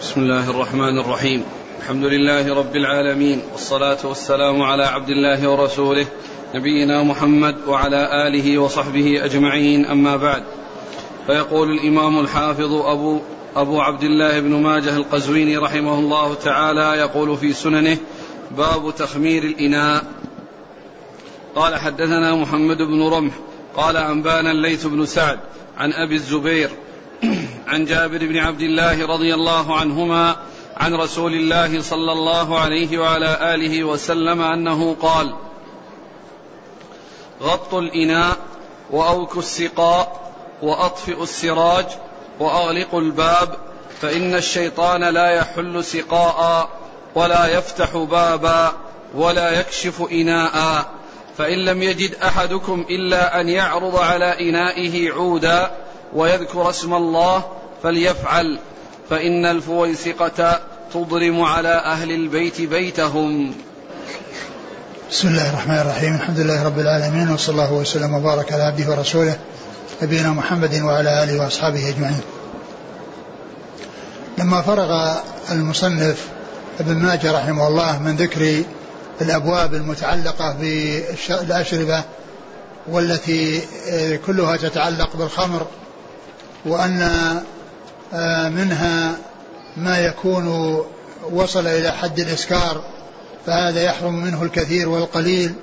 بسم الله الرحمن الرحيم. الحمد لله رب العالمين، والصلاة والسلام على عبد الله ورسوله نبينا محمد وعلى آله وصحبه أجمعين، أما بعد. فيقول الإمام الحافظ أبو عبد الله بن ماجه القزويني رحمه الله تعالى، يقول في سننه: باب تخمير الإناء. قال: حدثنا محمد بن رمح قال: أنبانا الليث بن سعد عن أبي الزبير عن جابر بن عبد الله رضي الله عنهما عن رسول الله صلى الله عليه وعلى آله وسلم أنه قال: غطوا الإناء وأوكوا السقاء وأطفئوا السراج وأغلقوا الباب، فإن الشيطان لا يحل سقاء ولا يفتح بابا ولا يكشف إناء، فإن لم يجد أحدكم إلا أن يعرض على إنائه عودا ويذكر اسم الله فليفعل، فإن الفويسقة تضرم على أهل البيت بيتهم. بسم الله الرحمن الرحيم. الحمد لله رب العالمين، وصلى الله وسلم وبارك على عبده ورسوله نبينا محمد وعلى آله وأصحابه أجمعين. لما فرغ المصنف ابن ماجه رحمه الله من ذكر الأبواب المتعلقة بالأشربة والتي كلها تتعلق بالخمر، وأن منها ما يكون وصل إلى حد الإسكار فهذا يحرم منه الكثير والقليل،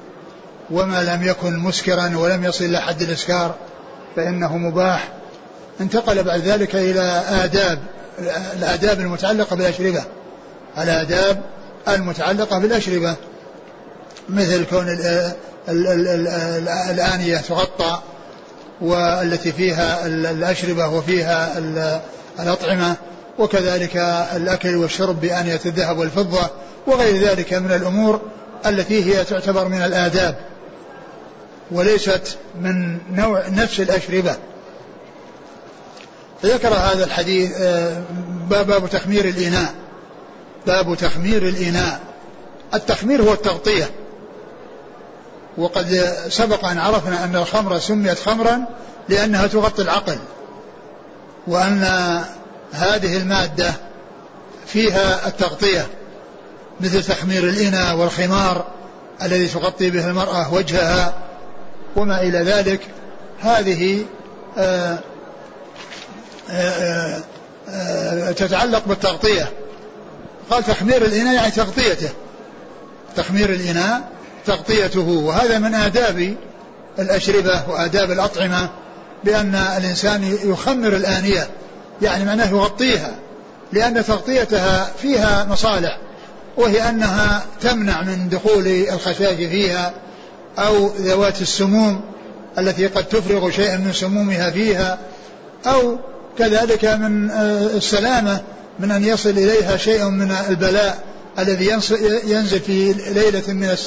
وما لم يكن مسكرا ولم يصل إلى حد الإسكار فإنه مباح. انتقل بعد ذلك إلى الآداب المتعلقة بالأشربة، الآداب المتعلقة بالأشربة، مثل كون الآنية تغطى والتي فيها الأشربة وفيها الأطعمة، وكذلك الأكل والشرب بآنية الذهب والفضة وغير ذلك من الأمور التي هي تعتبر من الآداب وليست من نوع نفس الأشربة. ذكر هذا الحديث باب تخمير الإناء. باب تخمير الإناء، التخمير هو التغطية، وقد سبق أن عرفنا أن الخمر سميت خمرا لأنها تغطي العقل، وأن هذه المادة فيها التغطية، مثل تخمير الإناء والخمار الذي تغطي به المرأة وجهها وما إلى ذلك. هذه تتعلق بالتغطية. قال تخمير الإناء يعني تغطيته، تخمير الإناء تغطيته، وهذا من آداب الأشربة وآداب الأطعمة، بأن الإنسان يخمر الآنية، يعني معناه يغطيها، لأن تغطيتها فيها مصالح، وهي أنها تمنع من دخول الخشاش فيها أو ذوات السموم التي قد تفرغ شيئا من سمومها فيها، أو كذلك من السلامة من أن يصل إليها شيء من البلاء الذي ينزل في ليلة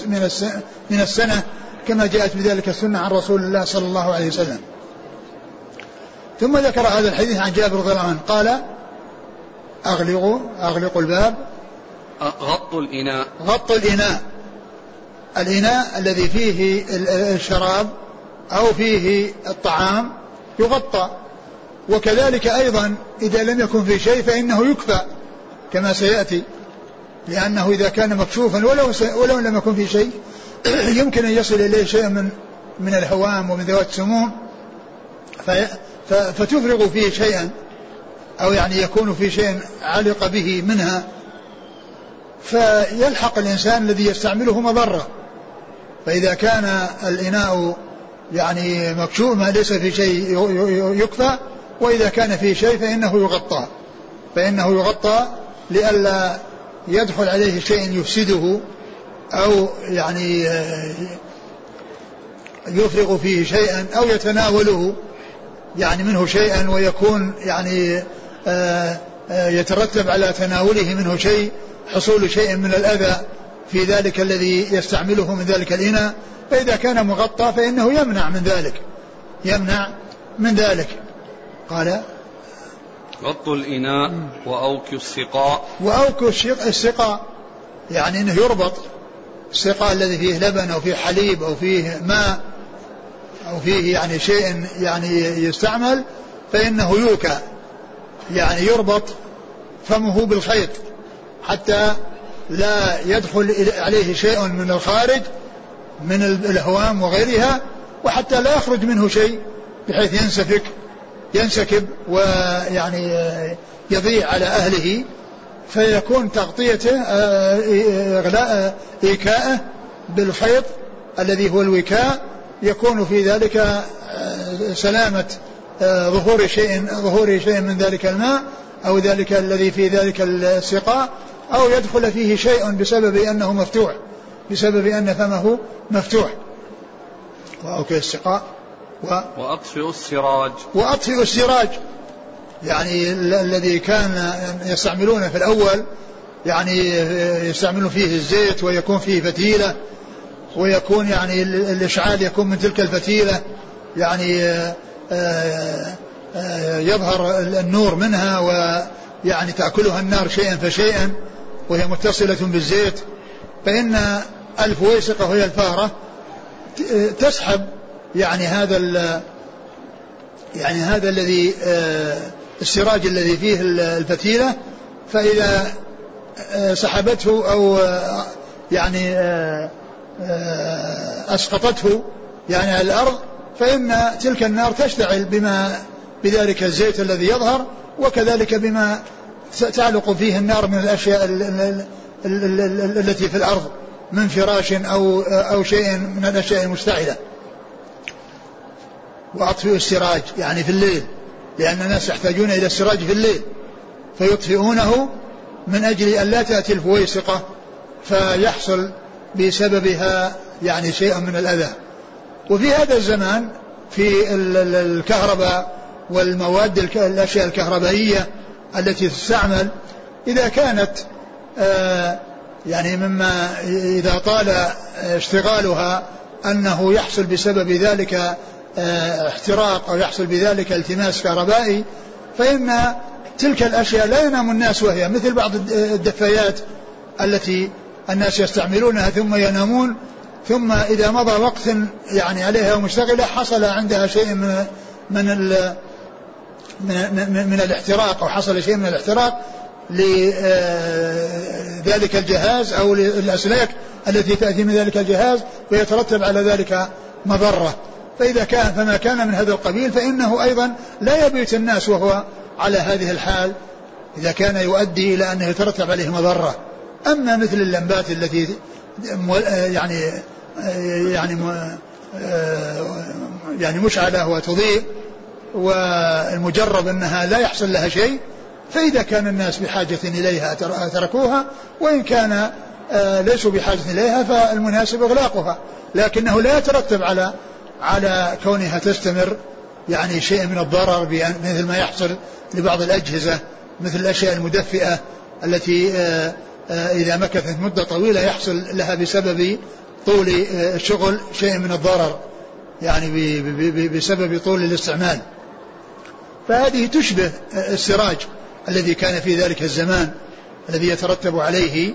من السنة، كما جاءت بذلك السنة عن رسول الله صلى الله عليه وسلم. ثم ذكر هذا الحديث عن جابر رضي الله عنه قال: أغلقوا الباب، غطوا الإناء، الإناء الذي فيه الشراب أو فيه الطعام يغطى، وكذلك أيضا إذا لم يكن في شيء فإنه يكفى كما سيأتي، لأنه إذا كان مكشوفا ولو لم يكن في شيء يمكن أن يصل إليه شيء من الهوام ومن ذوات السموم فتفرغ فيه شيئا، أو يعني يكون في شيء علق به منها فيلحق الإنسان الذي يستعمله مضرة. فإذا كان الإناء يعني مكشوفا ليس في شيء يكفى، وإذا كان في شيء فإنه يغطى لئلا يدخل عليه شيء يفسده أو يعني يفرغ فيه شيئا أو يتناوله يعني منه شيئا، ويكون يعني يترتب على تناوله منه شيء حصول شيء من الأذى في ذلك الذي يستعمله من ذلك الإناء. فإذا كان مغطى فإنه يمنع من ذلك. قال: غطوا الإناء وأوكوا السقاء، يعني أنه يربط السقاء الذي فيه لبن أو فيه حليب أو فيه ماء أو فيه يعني شيء يعني يستعمل، فإنه يوكى يعني يربط فمه بالخيط حتى لا يدخل عليه شيء من الخارج من الهوام وغيرها، وحتى لا يخرج منه شيء بحيث ينسكب ويعني يضيع على أهله، فيكون تغطيته إيكاءه بالخيط الذي هو الوكاء، يكون في ذلك سلامة ظهور شيء من ذلك الماء أو ذلك الذي في ذلك السقاء، أو يدخل فيه شيء بسبب أنه مفتوح، بسبب أن فمه مفتوح. وأوكي السقاء وأطفئ السراج يعني الذي كان يستعملونه في الأول، يعني يستعملون فيه الزيت ويكون فيه فتيلة، ويكون يعني الإشعال يكون من تلك الفتيلة، يعني يظهر النور منها، ويعني تأكلها النار شيئا فشيئا وهي متصلة بالزيت. فإن الفويسقة وهي الفارة تسحب يعني هذا الذي السراج الذي فيه الفتيلة، فإذا سحبته أو يعني أسقطته يعني على الأرض، فإن تلك النار تشتعل بما بذلك الزيت الذي يظهر، وكذلك بما تعلق فيه النار من الأشياء التي في الأرض من فراش أو شيء من الأشياء المشتعلة. وأطفئوا السراج يعني في الليل، لأن الناس يحتاجون إلى السراج في الليل، فيطفئونه من أجل أن لا تأتي الفويسقة فيحصل بسببها يعني شيء من الأذى. وفي هذا الزمان في الكهرباء والمواد الأشياء الكهربائية التي تستعمل، إذا كانت يعني مما إذا طال اشتغالها أنه يحصل بسبب ذلك احتراق أو يحصل بذلك التماس كهربائي، فإن تلك الأشياء لا ينام الناس وهي، مثل بعض الدفايات التي الناس يستعملونها ثم ينامون، ثم إذا مضى وقت يعني عليها ومشتغلة حصل عندها شيء من الاحتراق، أو حصل شيء من الاحتراق لذلك الجهاز أو للأسلاك التي تأتي من ذلك الجهاز، ويترتب على ذلك مضرة. فإذا كان فما كان من هذا القبيل فإنه أيضا لا يبيت الناس وهو على هذه الحال، إذا كان يؤدي إلى أنه يترتب عليه مضرة. أما مثل اللمبات التي يعني مشعلة وتضيء، والمجرب أنها لا يحصل لها شيء، فإذا كان الناس بحاجة إليها تركوها، وإن كان ليسوا بحاجة إليها فالمناسب إغلاقها، لكنه لا يترتب على كونها تستمر يعني شيء من الضرر، مثل ما يحصل لبعض الأجهزة مثل الأشياء المدفئة التي إذا مكثت مدة طويلة يحصل لها بسبب طول الشغل شيء من الضرر، يعني بسبب طول الاستعمال. فهذه تشبه السراج الذي كان في ذلك الزمان، الذي يترتب عليه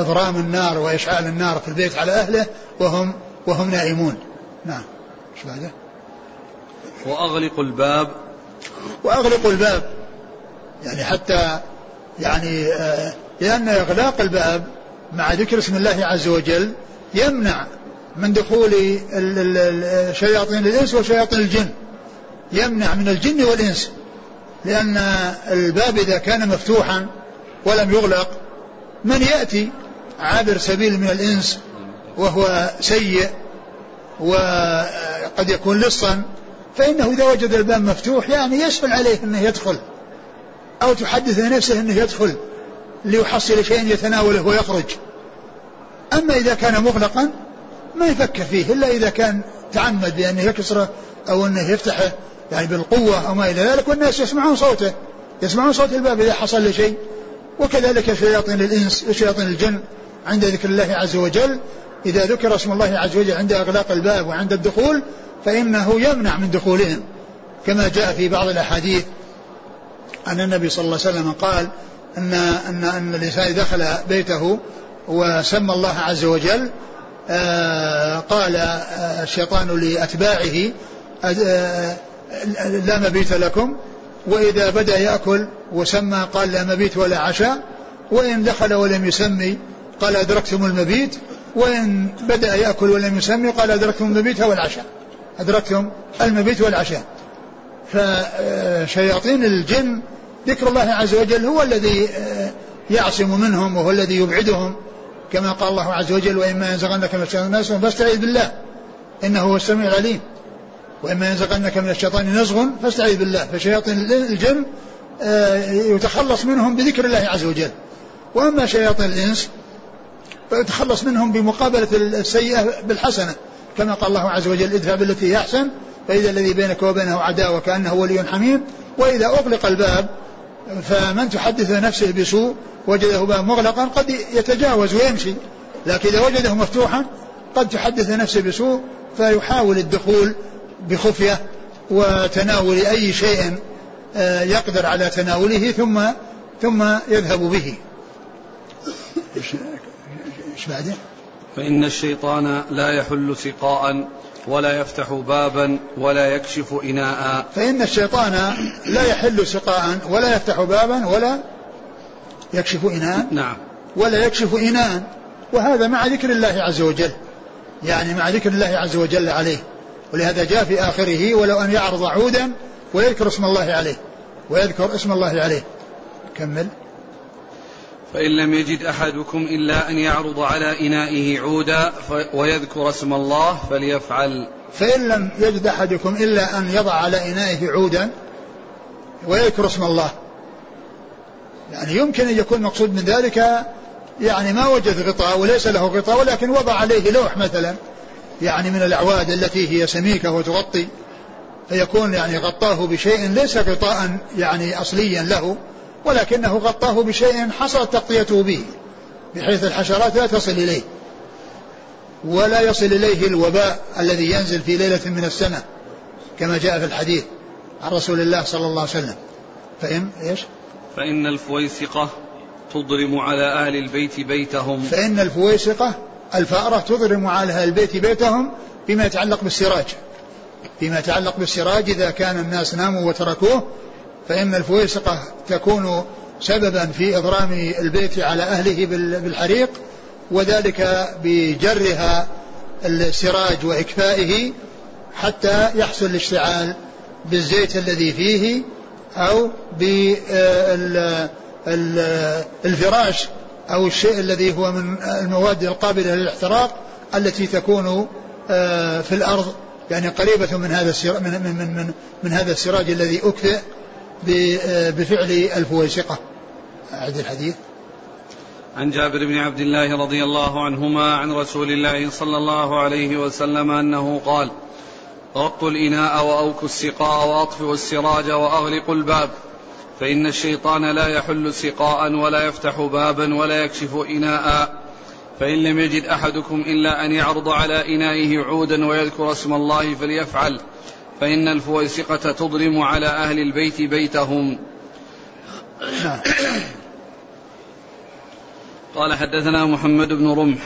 إضرام النار وإشعال النار في البيت على أهله وهم نائمون. نعم. شو هذا؟ وأغلق الباب يعني حتى يعني لأن إغلاق الباب مع ذكر اسم الله عز وجل يمنع من دخول شياطين الإنس وشياطين الجن، يمنع من الجن والإنس، لأن الباب إذا كان مفتوحا ولم يغلق من يأتي عابر سبيل من الإنس وهو سيء وقد يكون لصا، فإنه إذا وجد الباب مفتوح يعني يسهل عليه أنه يدخل، أو تحدث لنفسه أنه يدخل ليحصل شيء يتناوله ويخرج. أما إذا كان مغلقا ما يفكر فيه إلا إذا كان تعمد بأنه يكسره أو أنه يفتحه يعني بالقوة أو ما إلى ذلك، والناس يسمعون صوت الباب إذا حصل له شيء. وكذلك شياطين الإنس وشياطين الجن عند ذكر الله عز وجل، إذا ذكر اسم الله عز وجل عند إغلاق الباب وعند الدخول فإنه يمنع من دخولهم، كما جاء في بعض الأحاديث أن النبي صلى الله عليه وسلم قال أن الإنسان دخل بيته وسمى الله عز وجل، قال الشيطان لأتباعه لا مبيت لكم، وإذا بدأ يأكل وسمى قال لا مبيت ولا عشاء، وإن دخل ولم يسمي قال أدركتم المبيت، وإن بدأ يأكل ولم يسمي قال أدركتم المبيت والعشاء، أدركتم المبيت والعشاء. فشياطين الجن ذكر الله عز وجل هو الذي يعصم منهم وهو الذي يبعدهم، كما قال الله عز وجل وإما ينزغنك من الشيطان نزغ فاستعذ بالله إنه هو السميع العليم، وإما ينزغنك من الشيطان نزغ فاستعذ بالله. فشياطين الجن يتخلص منهم بذكر الله عز وجل، وأما شياطين الإنس فيتخلص منهم بمقابلة السيئة بالحسنة، كما قال الله عز وجل ادفع بالتي هي أحسن فإذا الذي بينك وبينه عداوة كأنه ولي حميم. وإذا أغلق الباب فمن تحدث نفسه بسوء وجده باب مغلقا قد يتجاوز ويمشي، لكن إذا وجده مفتوحا قد تحدث نفسه بسوء فيحاول الدخول بخفية وتناول أي شيء يقدر على تناوله ثم يذهب به. إيش بعده؟ فإن الشيطان لا يحل سقاء ولا يفتح بابا ولا يكشف إناء. فإن الشيطان لا يحل سقاء ولا يفتح بابا ولا يكشف إناء. نعم. ولا يكشف إناء، وهذا مع ذكر الله عز وجل، يعني مع ذكر الله عز وجل عليه، ولهذا جاء في آخره ولو أن يعرض عودا ويذكر اسم الله عليه، ويذكر اسم الله عليه. كمل. فإن لم يجد أحدكم إلا أن يعرض على إنائه عودا ويذكر اسم الله فليفعل. فإن لم يجد أحدكم إلا أن يضع على إنائه عودا ويذكر اسم الله، يعني يمكن أن يكون مقصود من ذلك يعني ما وجد غطاء وليس له غطاء، ولكن وضع عليه لوح مثلا يعني من الأعواد التي هي سميكة وتغطي، فيكون يعني غطاه بشيء ليس غطاء يعني أصليا له، ولكنه غطاه بشيء حصلت تغطيته به بحيث الحشرات لا تصل إليه ولا يصل إليه الوباء الذي ينزل في ليلة من السنة، كما جاء في الحديث عن رسول الله صلى الله عليه وسلم. فإن الفويسقة تضرم على أهل البيت بيتهم. فإن الفويسقة الفأرة تضرم على أهل البيت بيتهم بما يتعلق بالسراج، بما يتعلق بالسراج إذا كان الناس ناموا وتركوه، فإن الفويسقة تكون سببا في إضرام البيت على أهله بالحريق، وذلك بجرها السراج وإكفائه حتى يحصل الاشتعال بالزيت الذي فيه أو بالفراش أو الشيء الذي هو من المواد القابلة للاحتراق التي تكون في الأرض، يعني قريبة من هذا السراج الذي أكفئ بفعل الفويسقة. أعد الحديث. عن جابر بن عبد الله رضي الله عنهما عن رسول الله صلى الله عليه وسلم أنه قال غطوا الإناء وأوكوا السقاء وأطفئوا السراج وأغلقوا الباب، فإن الشيطان لا يحل سقاء ولا يفتح بابا ولا يكشف إناء. فإن لم يجد أحدكم إلا أن يعرض على إنائه عودا ويذكر اسم الله فليفعل، فإن الفويسقة تضرم على أهل البيت بيتهم. قال حدثنا محمد بن رمح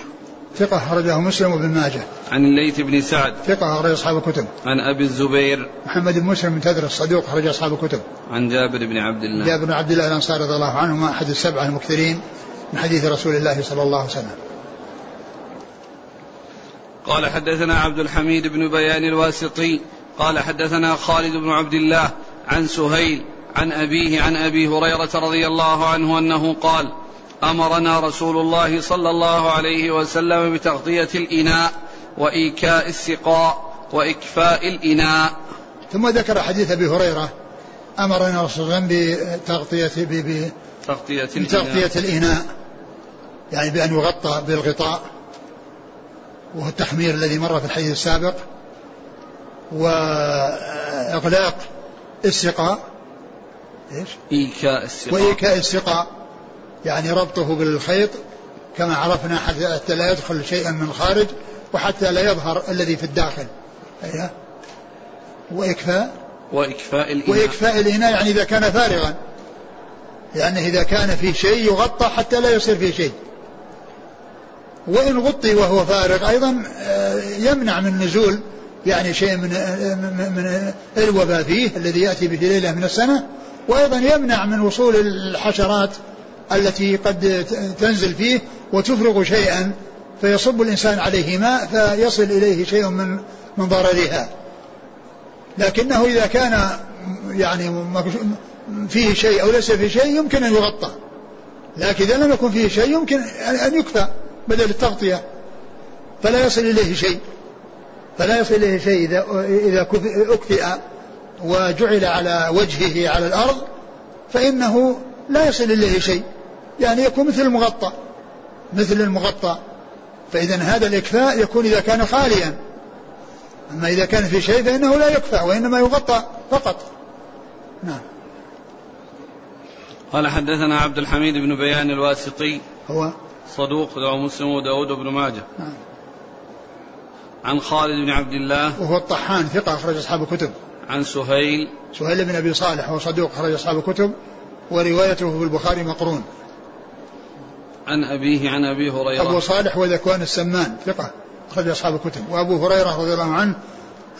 ثقة أخرجه مسلم وابن ماجه، عن الليث بن سعد ثقة أخرج أصحاب الكتب، عن أبي الزبير محمد بن مسلم بن تدرس الصدوق أخرج أصحاب الكتب، عن جابر بن عبد الله. جابر بن عبد الله الأنصاري رضي الله عنهما أحد السبعة المكثرين من حديث رسول الله صلى الله عليه وسلم. قال حدثنا عبد الحميد بن بيان الواسطي قال حدثنا خالد بن عبد الله عن سهيل عن أبيه عن أبي هريرة رضي الله عنه أنه قال أمرنا رسول الله صلى الله عليه وسلم بتغطية الإناء وإيكاء السقاء وإكفاء الإناء. ثم ذكر حديث أبي هريرة أمرنا رسول الله بتغطية الإناء، يعني بأن يغطى بالغطاء وهو التحمير الذي مر في الحديث السابق، وإغلاق السقاء وإيكاء السقاء، يعني ربطه بالخيط كما عرفنا حتى لا يدخل شيئا من الخارج وحتى لا يظهر الذي في الداخل. وإكفاء الإناء يعني إذا كان فارغا، يعني إذا كان في شيء يغطى حتى لا يصير فيه شيء، وإن غطي وهو فارغ أيضا يمنع من نزول يعني شيء من الوباء فيه الذي يأتي به ليلة من السنة، وأيضا يمنع من وصول الحشرات التي قد تنزل فيه وتفرغ شيئا فيصب الإنسان عليه ماء فيصل إليه شيء من ضررها. لكنه إذا كان يعني فيه شيء أو ليس فيه شيء يمكن أن يغطى، لكن إذا لم يكن فيه شيء يمكن أن يكفى بدل التغطية فلا يصل إليه شيء إذا أكفئ وجعل على وجهه على الأرض فإنه لا يصل إليه شيء، يعني يكون مثل المغطى. فإذا هذا الإكفاء يكون إذا كان خاليا، أما إذا كان في شيء فإنه لا يكفى وإنما يغطى فقط. نعم. قال حدثنا عبد الحميد بن بيان الواسطي هو صدوق رواه مسلم وداود بن ماجه. نعم. عن خالد بن عبد الله وهو الطحان ثقة أخرج أصحاب الكتب. عن سهيل بن أبي صالح هو صدوق أخرج أصحاب الكتب وروايته في البخاري مقرون. عن أبيه عن أبي هريرة أبو صالح وذكوان السمان ثقة أخرج أصحاب الكتب، وأبو هريرة رضي الله عنه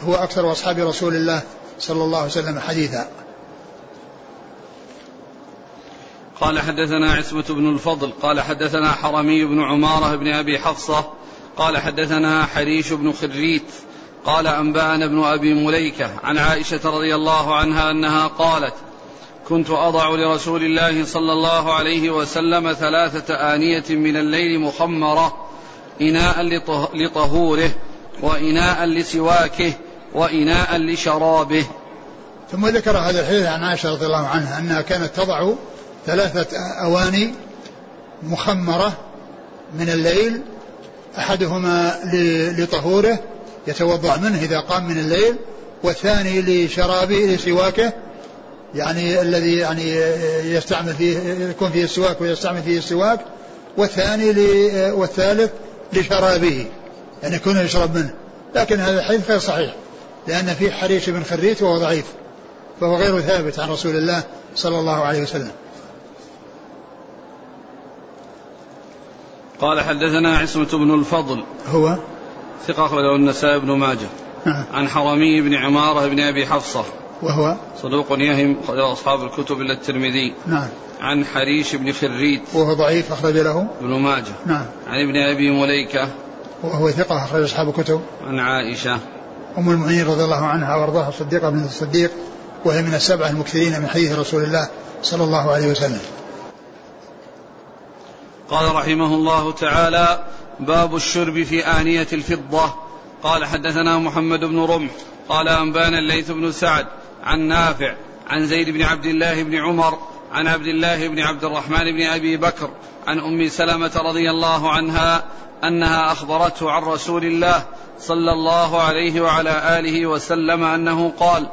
هو أكثر أصحاب رسول الله صلى الله عليه وسلم حديثا. قال حدثنا عصمة بن الفضل قال حدثنا حرمي بن عمارة بن أبي حفصة قال حدثنا حريش بن خريت قال أنبأنا ابن أبي مليكة عن عائشة رضي الله عنها أنها قالت: كنت أضع لرسول الله صلى الله عليه وسلم 3 آنية من الليل مخمرة، إناء لطهوره وإناء لسواكه وإناء لشرابه. ثم ذكر هذا الحديث عن عائشة رضي الله عنها أنها كانت تضع 3 أواني مخمرة من الليل، أحدهما لطهوره يتوضأ منه إذا قام من الليل، والثاني لشرابه لسواكه يعني الذي يعني يستعمل فيه يكون فيه السواك ويستعمل فيه السواك، والثالث لشرابه يعني يكون يشرب منه. لكن هذا الحديث غير صحيح لأن فيه حريش بن خريت وهو ضعيف فهو غير ثابت عن رسول الله صلى الله عليه وسلم. قال حدثنا عصمة بن الفضل هو ثقة أخرجه النسائي بن ماجه. عن حرمي بن عمارة بن أبي حفصة وهو صدوق يهم أصحاب الكتب إلا الترمذي. نعم. عن حريش بن خريت وهو ضعيف أخرج له ابن ماجه. نعم. عن ابن أبي مليكة وهو ثقة أخرج أصحاب الكتب. عن عائشة أم المؤمنين رضي الله عنها وارضاها الصديقة بنت الصديق وهي من 7 المكثرين من حديث رسول الله صلى الله عليه وسلم. قال رحمه الله تعالى: باب الشرب في آنية الفضة. قال حدثنا محمد بن رمح قال أنبانا الليث بن سعد عن نافع عن زيد بن عبد الله بن عمر عن عبد الله بن عبد الرحمن بن أبي بكر عن أم سلمة رضي الله عنها أنها أخبرته عن رسول الله صلى الله عليه وعلى آله وسلم أنه قال: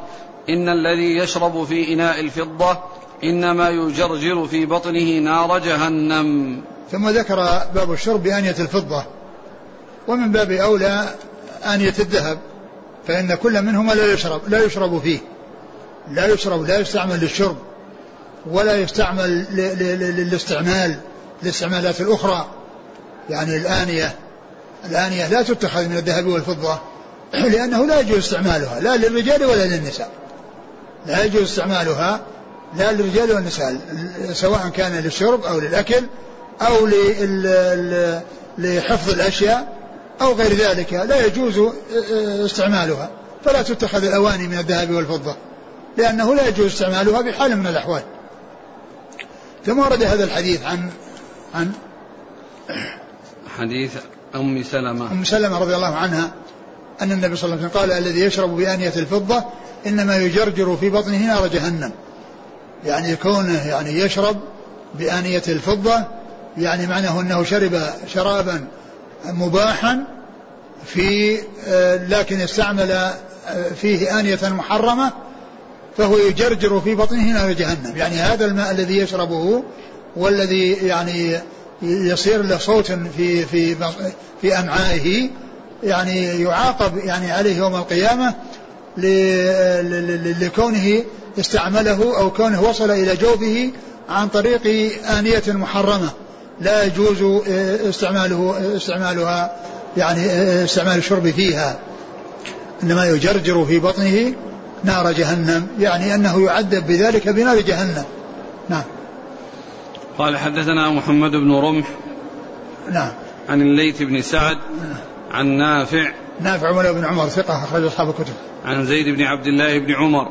إن الذي يشرب في إناء الفضة إنما يجرجر في بطنه نار جهنم. ثم ذكر باب الشرب بآنية الفضة، ومن باب أولى آنية الذهب فإن كل منهما لا يشرب فيه، لا يستعمل للشرب ولا يستعمل للاستعمالات الأخرى. يعني الآنية لا تتخذ من الذهب والفضة لأنه لا يجوز استعمالها لا للرجال ولا للنساء، لا يجوز استعمالها لا للرجال ولا للنساء سواء كان للشرب أو للأكل أو لحفظ الأشياء أو غير ذلك، لا يجوز استعمالها. فلا تتخذ الأواني من الذهب والفضة لأنه لا يجوز استعمالها بحال من الأحوال. ثم ورد هذا الحديث عن حديث أم سلمة رضي الله عنها أن النبي صلى الله عليه وسلم قال: الذي يشرب بآنية الفضة إنما يجرجر في بطنه نار جهنم. يعني كونه يعني يشرب بآنية الفضة يعني معناه أنه شرب شرابا مباحا لكن استعمل فيه آنية محرمة فهو يجرجر في بطنه نار جهنم. يعني هذا الماء الذي يشربه والذي يعني يصير له صوت في أمعائه يعني يعاقب يعني عليه يوم القيامة لكونه استعمله أو كونه وصل إلى جوفه عن طريق آنية محرمة لا يجوز استعمالها يعني استعمال الشرب فيها، إنما يجرجر في بطنه نار جهنم, يعني أنه يعذب بذلك بنار جهنم. نعم. قال حدثنا محمد بن رمح نعم عن الليث بن سعد عن نافع, نافع بن عمر ثقة أخرج أصحاب الكتب, عن زيد بن عبد الله بن عمر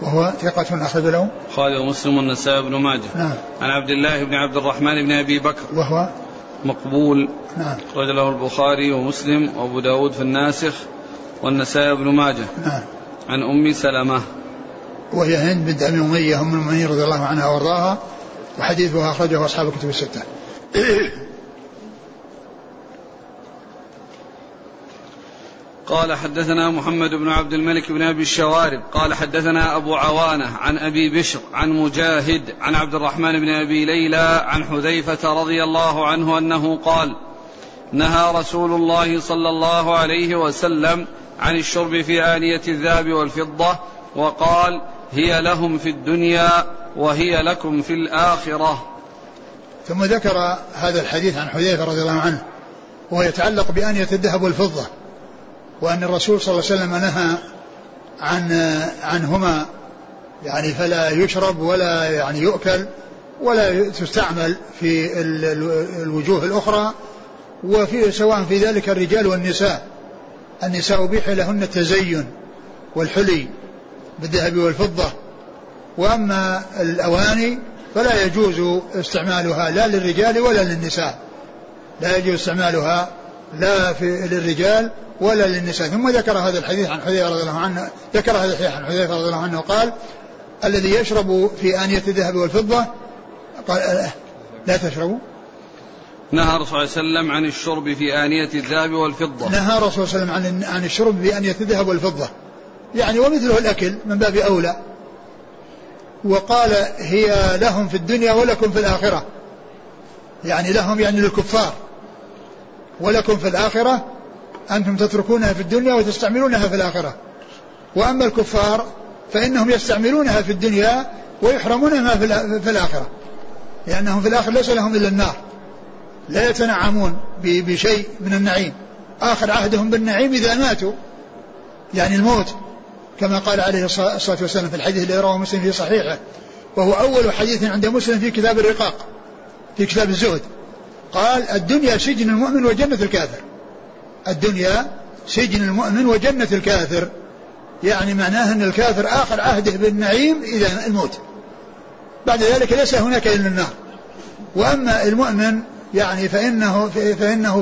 وهو ثقة أخرج له خالد مسلم والنسائي وابن ماجه, نعم, عن عبد الله بن عبد الرحمن بن أبي بكر وهو مقبول, نعم, أخرج له البخاري ومسلم وأبو داود في الناسخ والنسائي وابن ماجه, نعم, عن أم سلمة وهي هند بنت أبي أمية أم المؤمنين رضي الله عنها وارضاها, وحديثها أخرجه أصحاب الكتب الستة. قال حدثنا محمد بن عبد الملك بن أبي الشوارب قال حدثنا أبو عوانة عن أبي بشر عن مجاهد عن عبد الرحمن بن أبي ليلى عن حذيفة رضي الله عنه أنه قال نهى رسول الله صلى الله عليه وسلم عن الشرب في آنية الذهب والفضة وقال هي لهم في الدنيا وهي لكم في الآخرة. ثم ذكر هذا الحديث عن حذيفة رضي الله عنه ويتعلق بآنية الذهب والفضة, وأن الرسول صلى الله عليه وسلم نهى عنهما, يعني فلا يشرب ولا يعني يؤكل ولا تستعمل في الوجوه الأخرى, وفي سواء في ذلك الرجال والنساء. النساء أبيح لهن التزين والحلي بالذهب والفضة, وأما الأواني فلا يجوز استعمالها لا للرجال ولا للنساء, لا يجوز استعمالها لا للرجال ولا للنساء. ثم ذكر هذا الحديث عن حذيفة رضي الله عنه, ذكر هذا الحديث عن حذيفة رضي الله عنه قال الذي يشرب في آنية الذهب والفضة قال لا تشربوا. نهى رسول الله صلى الله عليه وسلم عن الشرب في آنية الذهب والفضة, نهى رسول الله صلى الله عليه وسلم عن الشرب في آنية الذهب والفضة, يعني ومثله الأكل من باب أولى. وقال هي لهم في الدنيا ولكم في الآخرة, يعني لهم يعني للكفار, ولكم في الآخرة أنتم تتركونها في الدنيا وتستعملونها في الآخرة. وأما الكفار فإنهم يستعملونها في الدنيا ويحرمونها في الآخرة, لأنهم في الآخرة ليس لهم إلا النار, لا يتنعمون بشيء من النعيم, آخر عهدهم بالنعيم إذا ماتوا يعني الموت, كما قال عليه الصلاة والسلام في الحديث الذي رواه مسلم في صحيحه, وهو أول حديث عند مسلم في كتاب الرقاق في كتاب الزهد, قال الدنيا سجن المؤمن وجنة الكافر, الدنيا سجن المؤمن وجنة الكافر, يعني معناه أن الكافر آخر عهده بالنعيم إذا الموت, بعد ذلك ليس هناك إلا النار. وأما المؤمن يعني فإنه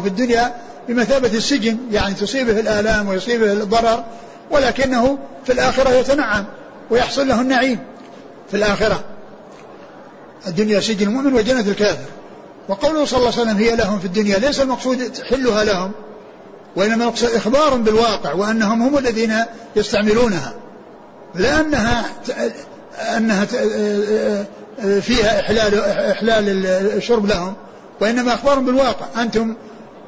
في الدنيا بمثابة السجن, يعني تصيبه الآلام ويصيبه الضرر, ولكنه في الآخرة يتنعم ويحصل له النعيم في الآخرة. الدنيا سجن المؤمن وجنة الكافر. وقوله صلى الله عليه وسلم هي لهم في الدنيا ليس المقصود حلها لهم, وإنما المقصود إخبار بالواقع وأنهم هم الذين يستعملونها, لأنها فيها إحلال الشرب لهم, وإنما أخبار بالواقع, أنتم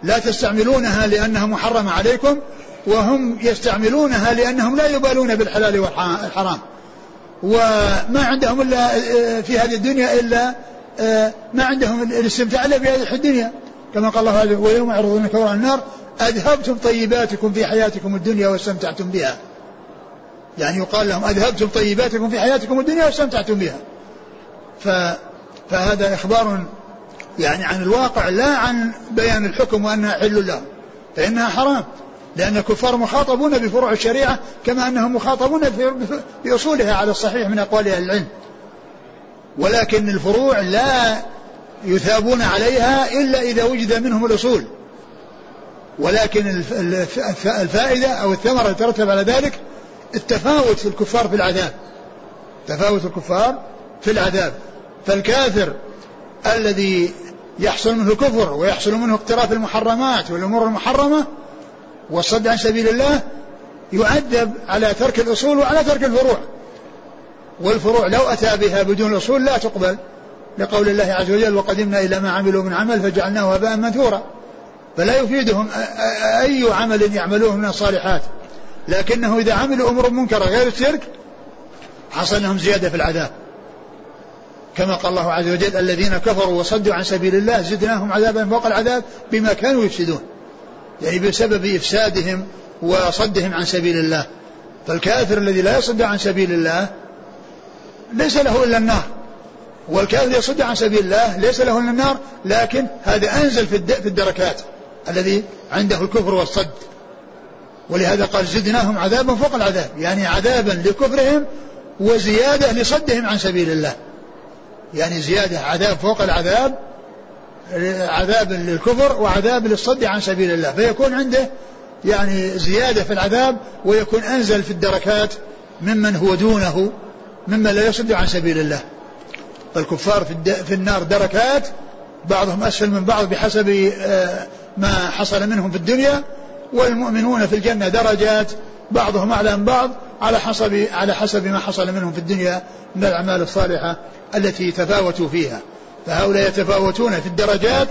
لا تستعملونها لأنها محرمة عليكم, وهم يستعملونها لأنهم لا يبالون بالحلال والحرام, وما عندهم إلا في هذه الدنيا إلا ما عندهم الاستمتاع إلا بهذه الدنيا, كما قال الله تعالى ويوم يعرضون كورا النار أذهبتم طيباتكم في حياتكم الدنيا واستمتعتم بها, يعني يقال لهم أذهبتم طيباتكم في حياتكم الدنيا واستمتعتم بها. فهذا إخبار يعني عن الواقع لا عن بيان الحكم وأنها حل لهم, فإنها حرام, لأن الكفار مخاطبون بفروع الشريعة كما أنهم مخاطبون بأصولها على الصحيح من أقوال أهل العلم, ولكن الفروع لا يثابون عليها إلا إذا وجد منهم الأصول, ولكن الفائدة أو الثمرة ترتب على ذلك التفاوت في الكفار في العذاب, تفاوت الكفار في العذاب. فالكافر الذي يحصل منه كفر ويحصل منه اقتراف المحرمات والأمور المحرمة والصد عن سبيل الله يعذب على ترك الأصول وعلى ترك الفروع, والفروع لو أتى بها بدون الأصول لا تقبل, لقول الله عز وجل وقدمنا إلى ما عملوا من عمل فجعلناه هباء منثورا, فلا يفيدهم أي عمل يعملوه من الصالحات, لكنه إذا عملوا أمر منكرة غير الشرك حصل لهم زيادة في العذاب, كما قال الله عز وجل الذين كفروا وصدوا عن سبيل الله زدناهم عذابا فوق العذاب بما كانوا يفسدون, يعني بسبب إفسادهم وصدهم عن سبيل الله. فالكافر الذي لا يصد عن سبيل الله ليس له إلا النار, والكافر يصد عن سبيل الله ليس له إلا النار, لكن هذا أنزل في الدركات الذي عنده الكفر والصد. ولهذا قال زدناهم عذابا فوق العذاب, يعني عذابا لكفرهم وزيادة لصدهم عن سبيل الله, يعني زيادة عذاب فوق العذاب, عذاب للكفر وعذاب للصد عن سبيل الله, فيكون عنده يعني زيادة في العذاب ويكون أنزل في الدركات ممن هو دونه ممن لا يصد عن سبيل الله. فالكفار في النار دركات, بعضهم أسفل من بعض بحسب ما حصل منهم في الدنيا, والمؤمنون في الجنة درجات, بعضهم أعلى من بعض على حسب ما حصل منهم في الدنيا من الأعمال الصالحة التي تفاوتوا فيها. فهؤلاء يتفاوتون في الدرجات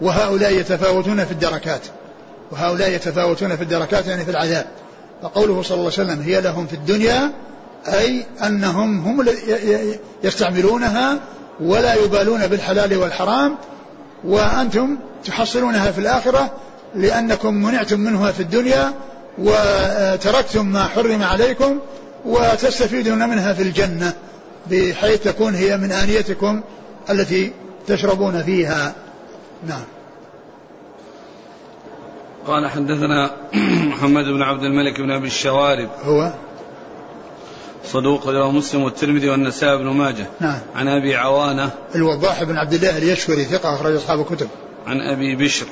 وهؤلاء يتفاوتون في الدركات, وهؤلاء يتفاوتون في الدركات يعني في العذاب. فقوله صلى الله عليه وسلم هي لهم في الدنيا, أي أنهم هم يستعملونها ولا يبالون بالحلال والحرام, وأنتم تحصلونها في الآخرة لأنكم منعتم منها في الدنيا وتركتم ما حرم عليكم, وتستفيدون منها في الجنة بحيث تكون هي من آنيتكم التي تشربون فيها. نعم. قال حدثنا محمد بن عبد الملك بن أبي الشوارب, هو صدوق رواه مسلم والترمذي والنسائي بن ماجه. نعم. عن أبي عوانة الوضاح بن عبد الله اليشكري ثقة أخرج أصحاب الكتب. عن أبي بشر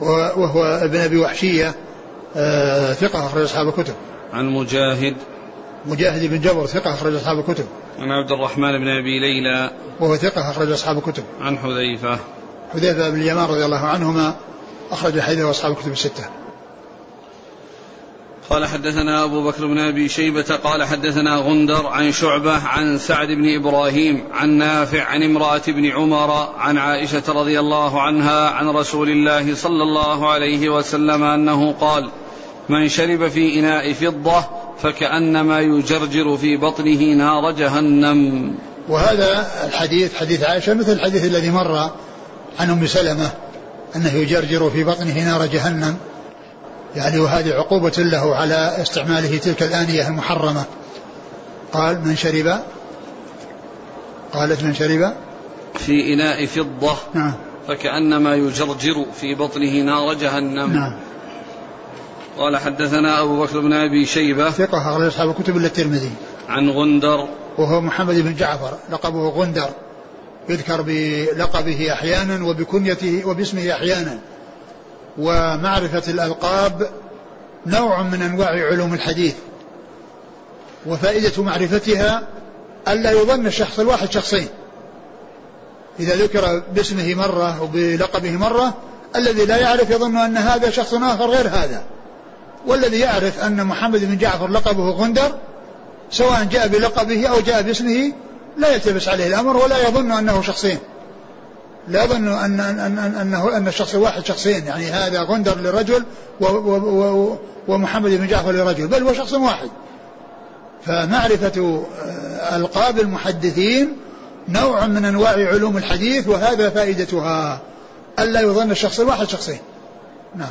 وهو ابن أبي وحشية ثقة أخرج أصحاب الكتب. عن مجاهد بن جبر ثقة أخرج أصحاب الكتب. عن عبد الرحمن بن أبي ليلى وهو ثقة أخرج أصحاب الكتب. عن حذيفة بن اليمان رضي الله عنهما أخرج الحديث وأصحاب الكتب الستة. قال حدثنا أبو بكر بن أبي شيبة قال حدثنا غندر عن شعبة عن سعد بن إبراهيم عن نافع عن امرأة بن عمر عن عائشة رضي الله عنها عن رسول الله صلى الله عليه وسلم أنه قال من شرب في إناء فضة فكأنما يجرجر في بطنه نار جهنم. وهذا الحديث حديث عائشة مثل الحديث الذي مر عن أم سلمة أنه يجرجر في بطنه نار جهنم, يعني وهذه عقوبة له على استعماله تلك الآنية المحرمة. قال من شرب, قالت من شرب في إناء فضة, نعم, فكأنما يجرجر في بطنه نار جهنم. نعم. قال حدثنا أبو بكر بن أبي شيبة ثقة أخرج أصحاب الكتب إلا الترمذي. عن غندر وهو محمد بن جعفر لقبه غندر, يذكر بلقبه أحيانا وبكنيته وباسمه أحيانا. ومعرفة الألقاب نوع من أنواع علوم الحديث, وفائدة معرفتها ألا يظن الشخص الواحد شخصين, إذا ذكر باسمه مرة وبلقبه مرة الذي لا يعرف يظن أن هذا شخص آخر غير هذا, والذي يعرف أن محمد بن جعفر لقبه غندر سواء جاء بلقبه أو جاء باسمه لا يلتبس عليه الأمر ولا يظن أنه شخصين, لا أظن أن الشخص الواحد شخصين, يعني هذا غندر للرجل ومحمد بن جعفر للرجل, بل هو شخص واحد. فمعرفة ألقاب المحدثين نوع من أنواع علوم الحديث, وهذا فائدتها ألا يظن الشخص الواحد شخصين. نعم.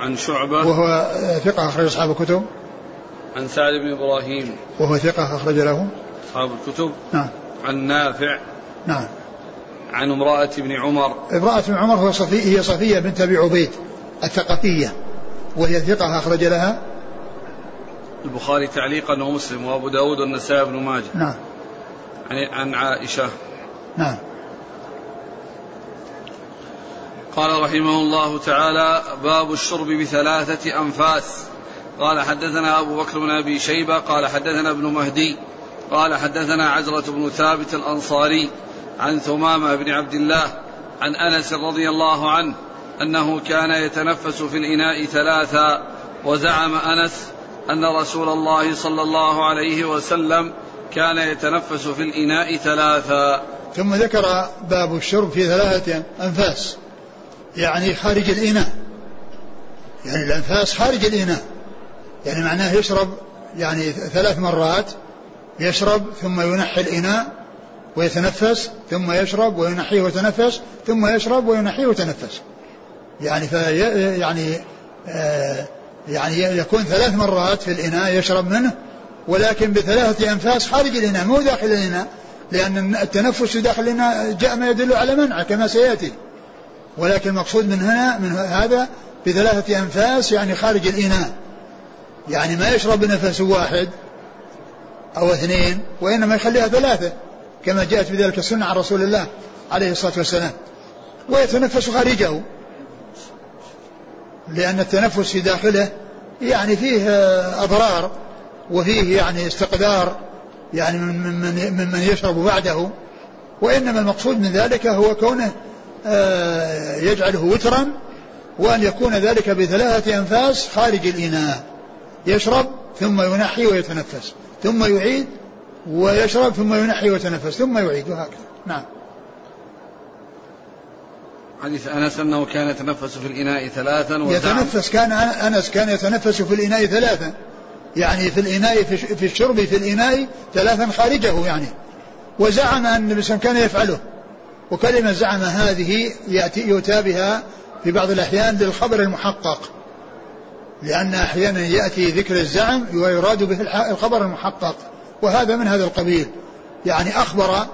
عن شعبة وهو ثقة أخرج أصحاب الكتب. عن سعد بن إبراهيم وهو ثقة أخرج له أصحاب الكتب. نعم. عن نافع. نعم. عن امرأة بن عمر هي صفية بنت أبي عبيد الثقفية, وهي ثقة أخرج لها البخاري تعليقا ومسلم وأبو داود والنسائي بن ماجه. نعم. عن عائشة. نعم. قال رحمه الله تعالى باب الشرب بثلاثة أنفاس. قال حدثنا أبو بكر بن أبي شيبة قال حدثنا ابن مهدي قال حدثنا عجرة بن ثابت الأنصاري عن ثمامة بن عبد الله عن أنس رضي الله عنه أنه كان يتنفس في الإناء ثلاثا, وزعم أنس أن رسول الله صلى الله عليه وسلم كان يتنفس في الإناء ثلاثا. ثم ذكر باب الشرب في ثلاثة أنفاس, يعني خارج الإناء, يعني الأنفاس خارج الإناء, يعني معناه يشرب يعني ثلاث مرات, يشرب ثم ينحي الإناء ويتنفس, ثم يشرب وينحيه ويتنفس, ثم يشرب وينحيه ويتنفس, يعني يعني يكون ثلاث مرات في الإناء يشرب منه، ولكن بثلاثة أنفاس خارج الإناء مو داخل الإناء، لأن التنفس داخل الإناء جاء ما يدل على منع كما سيأتي، ولكن المقصود من هنا من هذا بثلاثة أنفاس يعني خارج الإناء، يعني ما يشرب بنفس واحد أو اثنين، وإنما يخليها ثلاثة كما جاءت بذلك السنة عن رسول الله عليه الصلاة والسلام، ويتنفس خارجه، لأن التنفس في داخله يعني فيه أضرار وفيه يعني استقدار يعني ممن يشرب بعده، وإنما المقصود من ذلك هو كونه يجعله وترا، وأن يكون ذلك بثلاثة أنفاس خارج الإناء، يشرب ثم ينحي ويتنفس ثم يعيد ويشرب ثم ينحي ويتنفس ثم يعيد، وهكذا. نعم. حديث أنس أنه كان يتنفس في الإناء ثلاثا يتنفس، كان أنس كان يتنفس في الإناء ثلاثا، يعني في الإناء في الشرب في الإناء ثلاثا خارجه يعني، وزعم أن النبي صلى الله عليه وسلم كان يفعله، وكلمة زعم هذه يؤتى بها في بعض الأحيان للخبر المحقق، لأن أحيانا يأتي ذكر الزعم ويراد به الخبر المحقق، وهذا من هذا القبيل، يعني أخبر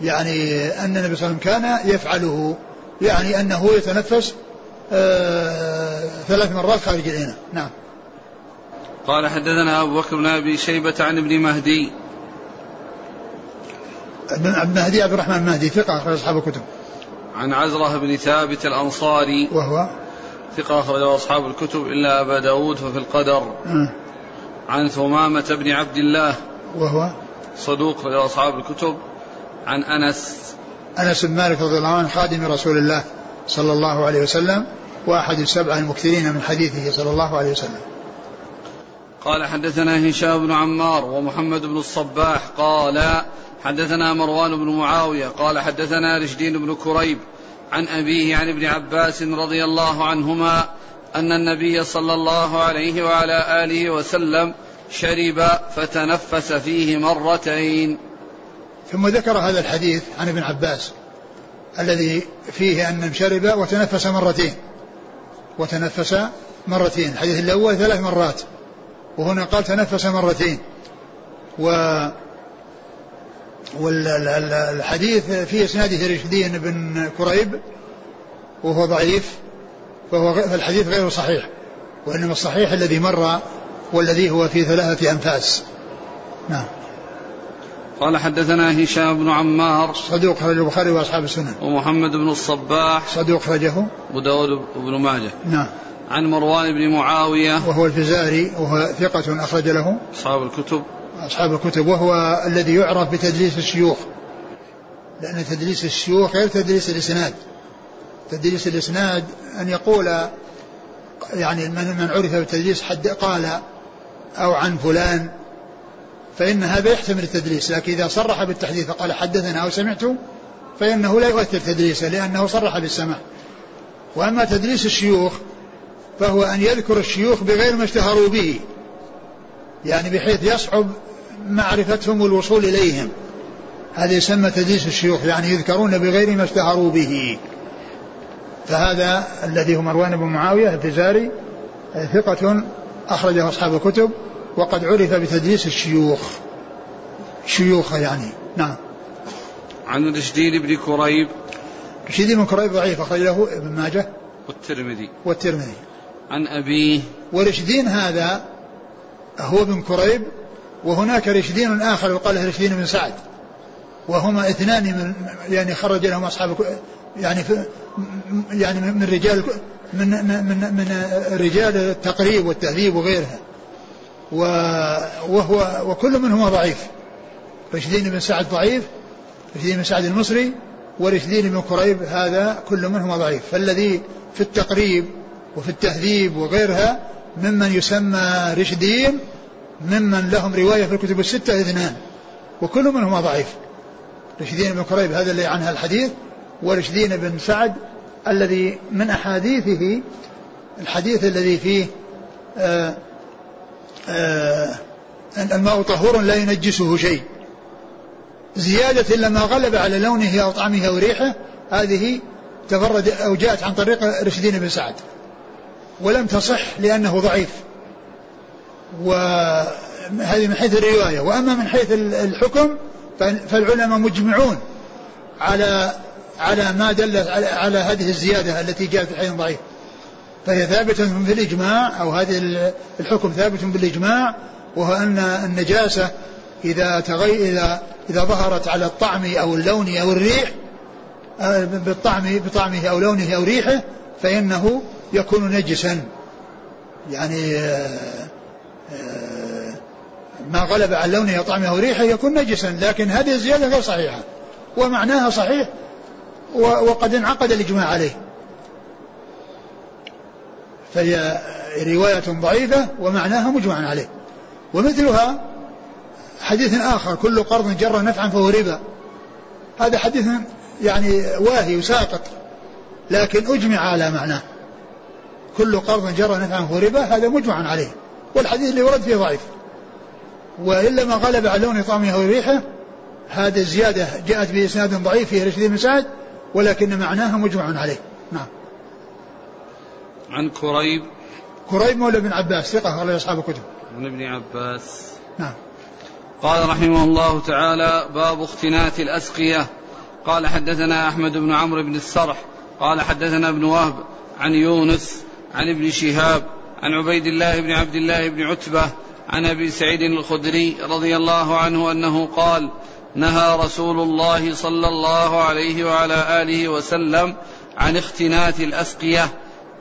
يعني أن النبي صلى الله عليه وسلم كان يفعله، يعني أنه يتنفس ثلاث مرات خارج الإناء. نعم. قال حدثنا أبو بكر بن أبي شيبة عن ابن مهدي. ابن مهدي عبد الرحمن بن مهدي ثقة أخرج أصحاب الكتب. عن عزرة بن ثابت الأنصاري وهو ثقة أخرج أصحاب الكتب إلا أبا داود ففي القدر. عن ثمامة بن عبد الله وهو صدوق أخرج أصحاب الكتب. عن أنس بن مالك رضي الله عنه خادم رسول الله صلى الله عليه وسلم، وأحد السبعة المكثرين من حديثه صلى الله عليه وسلم. قال حدثنا هشام بن عمار ومحمد بن الصباح قال حدثنا مروان بن معاوية قال حدثنا رشدين بن كريب عن أبيه عن ابن عباس رضي الله عنهما أن النبي صلى الله عليه وعلى آله وسلم شرب فتنفس فيه مرتين. ثم ذكر هذا الحديث عن ابن عباس الذي فيه أن شرب وتنفس مرتين، الحديث الأول ثلاث مرات وهنا قال تنفس مرتين، والحديث في إسناده رشدين بن كريب وهو ضعيف، فالحديث غير صحيح، وإنما الصحيح الذي مر والذي هو في ثلاثة أنفاس. نعم. قال حدثنا هشام بن عمار صدوق خرج البخاري وأصحاب السنن، ومحمد بن الصباح صدوق خرجه أبو داود بن ماجه. نعم. عن مروان بن معاوية وهو الفزاري وهو ثقة أخرج له أصحاب الكتب، وهو الذي يعرف بتدليس الشيوخ، لأن تدليس الشيوخ غير تدليس الإسناد. تدليس الإسناد أن يقول يعني من عرف بتدليس حد قال أو عن فلان، فإن هذا يحتمل التدليس، لكن إذا صرح بالتحديث فقال حدثنا أو سمعته فإنه لا يؤثر تدليسه لأنه صرح بالسماع. وأما تدليس الشيوخ فهو أن يذكر الشيوخ بغير ما اشتهروا به، يعني بحيث يصعب معرفتهم والوصول إليهم، هذا يسمى تدليس الشيوخ، يعني يذكرون بغير ما اشتهروا به. فهذا الذي هو مروان بن معاوية الفزاري ثقة أخرجه أصحاب الكتب، وقد عرف بتدليس الشيوخ يعني. نعم. عن رشدين بن كريب ضعيف أخرجه ابن ماجه والترمذي. عن أبيه، ورشدين هذا هو بن كريب، وهناك رشدين آخر وقاله رشدين بن سعد، وهما اثنان من يعني خرج لهم أصحاب يعني من رجال من رجال التقريب والتهذيب وغيرها، وهو وكل منهما ضعيف. رشدين بن سعد ضعيف، رشدين بن سعد المصري ورشدين بن كريب هذا كل منهما ضعيف. فالذي في التقريب وفي التهذيب وغيرها ممن يسمى رشدين ممن لهم رواية في الكتب الستة اثنان، وكل منهما ضعيف. رشدين بن كريب هذا اللي عنها الحديث، ورشدين بن سعد الذي من أحاديثه الحديث الذي فيه أن الماء طهور لا ينجسه شيء، زيادة لما غلب على لونه أو طعمه أو ريحه، هذه تفرد أو جاءت عن طريق رشدين بن سعد. ولم تصح لأنه ضعيف, وهذه من حيث الرواية. وأما من حيث الحكم فالعلماء مجمعون على ما دل على هذه الزيادة التي جاءت في حيث ضعيف, فهي ثابتة في الإجماع, أو هذا الحكم ثابت بالإجماع, وهو أن النجاسة إذا ظهرت على الطعم أو اللون أو الريح, بطعمه أو لونه أو ريحه, فإنه يكون نجسا, يعني ما غلب على لونه أو طعمه أو ريحه يكون نجسا. لكن هذه الزيادة غير صحيحة, ومعناها صحيح, وقد انعقد الإجماع عليه, فهي رواية ضعيفة ومعناها مجمع عليه. ومثلها حديث آخر, كل قرض جر نفعا فهو ربا, هذا حديث يعني واهي وساقط, لكن أجمع على معناه, كل قرض جر نفعا فهو ربا, هذا مجمع عليه, والحديث اللي ورد فيه ضعيف. وإلا ما غلب على لون طعمه وريحه, هذا الزيادة جاءت بإسناد ضعيف في رشدين بن سعد, ولكن معناها مجمع عليه. نعم. عن كريب مولى بن عباس ثقة على أصحاب الكتب عن ابن عباس. نعم. قال رحمه الله تعالى: باب اختناث الأسقية. قال: حدثنا أحمد بن عمرو بن السرح قال: حدثنا ابن وهب عن يونس عن ابن شهاب عن عبيد الله بن عبد الله بن عتبة عن أبي سعيد الخدري رضي الله عنه أنه قال: نهى رسول الله صلى الله عليه وعلى آله وسلم عن اختناث الأسقية,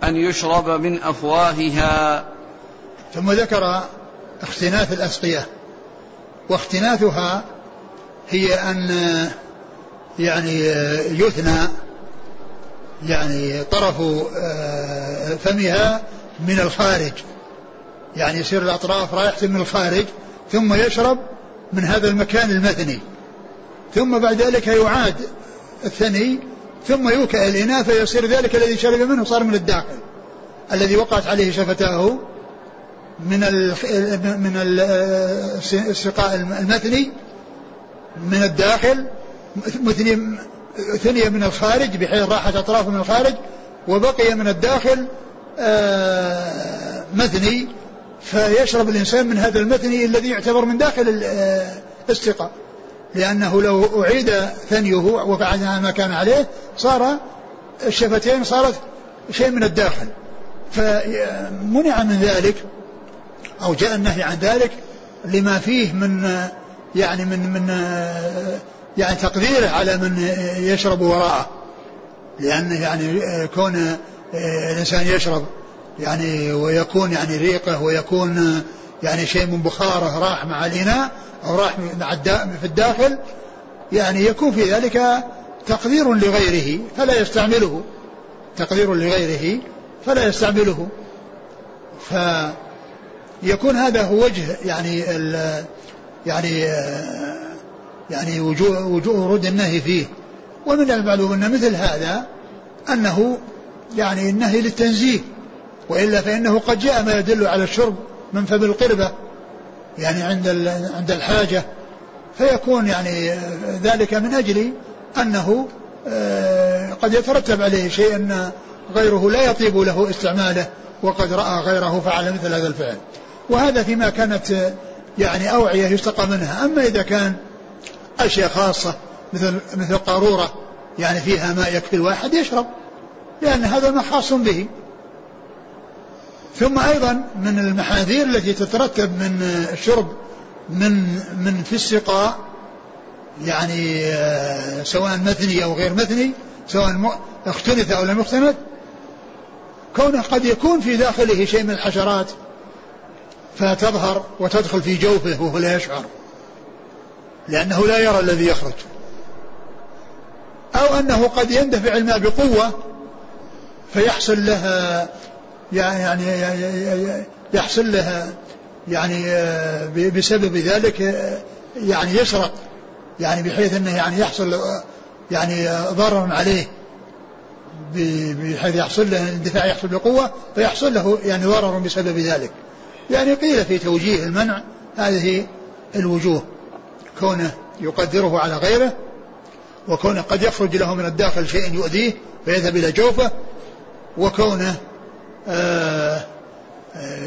أن يشرب من أفواهها. ثم ذكر اختناث الأسقية, واختناثها هي أن يعني يثنى يعني طرف فمها من الخارج, يعني يصير الأطراف رايحة من الخارج, ثم يشرب من هذا المكان المثني, ثم بعد ذلك يعاد الثني, ثم يوكأ الإناء فيصير ذلك الذي شرب منه صار من الداخل الذي وقعت عليه شفتاه من السقاء المثني من الداخل, ثنية من الخارج بحيث راحت أطرافه من الخارج, وبقي من الداخل مثني, فيشرب الإنسان من هذا المثني الذي يعتبر من داخل السقاء, لأنه لو أعيد ثنيه وقعدها ما كان عليه صار الشفتين صارت شيء من الداخل, فمنع من ذلك أو جاء النهي عن ذلك لما فيه من تقديره على من يشرب وراءه, لأن يعني كون الإنسان يشرب يعني ويكون يعني ريقه ويكون يعني شيء من بخاره راح مع الإناء أو راح في الداخل, يعني يكون في ذلك تقدير لغيره فلا يستعمله, فيكون هذا هو وجه يعني وجوه ورود النهي فيه. ومن المعلوم أن مثل هذا أنه يعني النهي للتنزيه, وإلا فإنه قد جاء ما يدل على الشرب من فم القربة يعني عند الحاجة, فيكون يعني ذلك من أجل أنه قد يترتب عليه شيء أن غيره لا يطيب له استعماله, وقد رأى غيره فعل مثل هذا الفعل, وهذا فيما كانت يعني أوعية يستقى منها. أما إذا كان أشياء خاصة مثل قارورة يعني فيها ما يكفي الواحد يشرب, لأن هذا ما خاص به. ثم أيضا من المحاذير التي تترتب من الشرب من في السقاء, يعني سواء مثني أو غير مثني, سواء اختنث أو لم يختنث, كونه قد يكون في داخله شيء من الحشرات فتظهر وتدخل في جوفه وهو لا يشعر لأنه لا يرى الذي يخرج, أو أنه قد يندفع الماء بقوة فيحصل لها بسبب ذلك يعني يسرق, يعني بحيث أنه يعني يحصل يعني ضرر عليه, بحيث يحصل له اندفاع يحصل بقوة فيحصل له يعني ضرر بسبب ذلك. يعني قيل في توجيه المنع هذه الوجوه, كونه يقدره على غيره, وكونه قد يخرج له من الداخل شيء يؤذيه فيذهب إلى جوفه, وكونه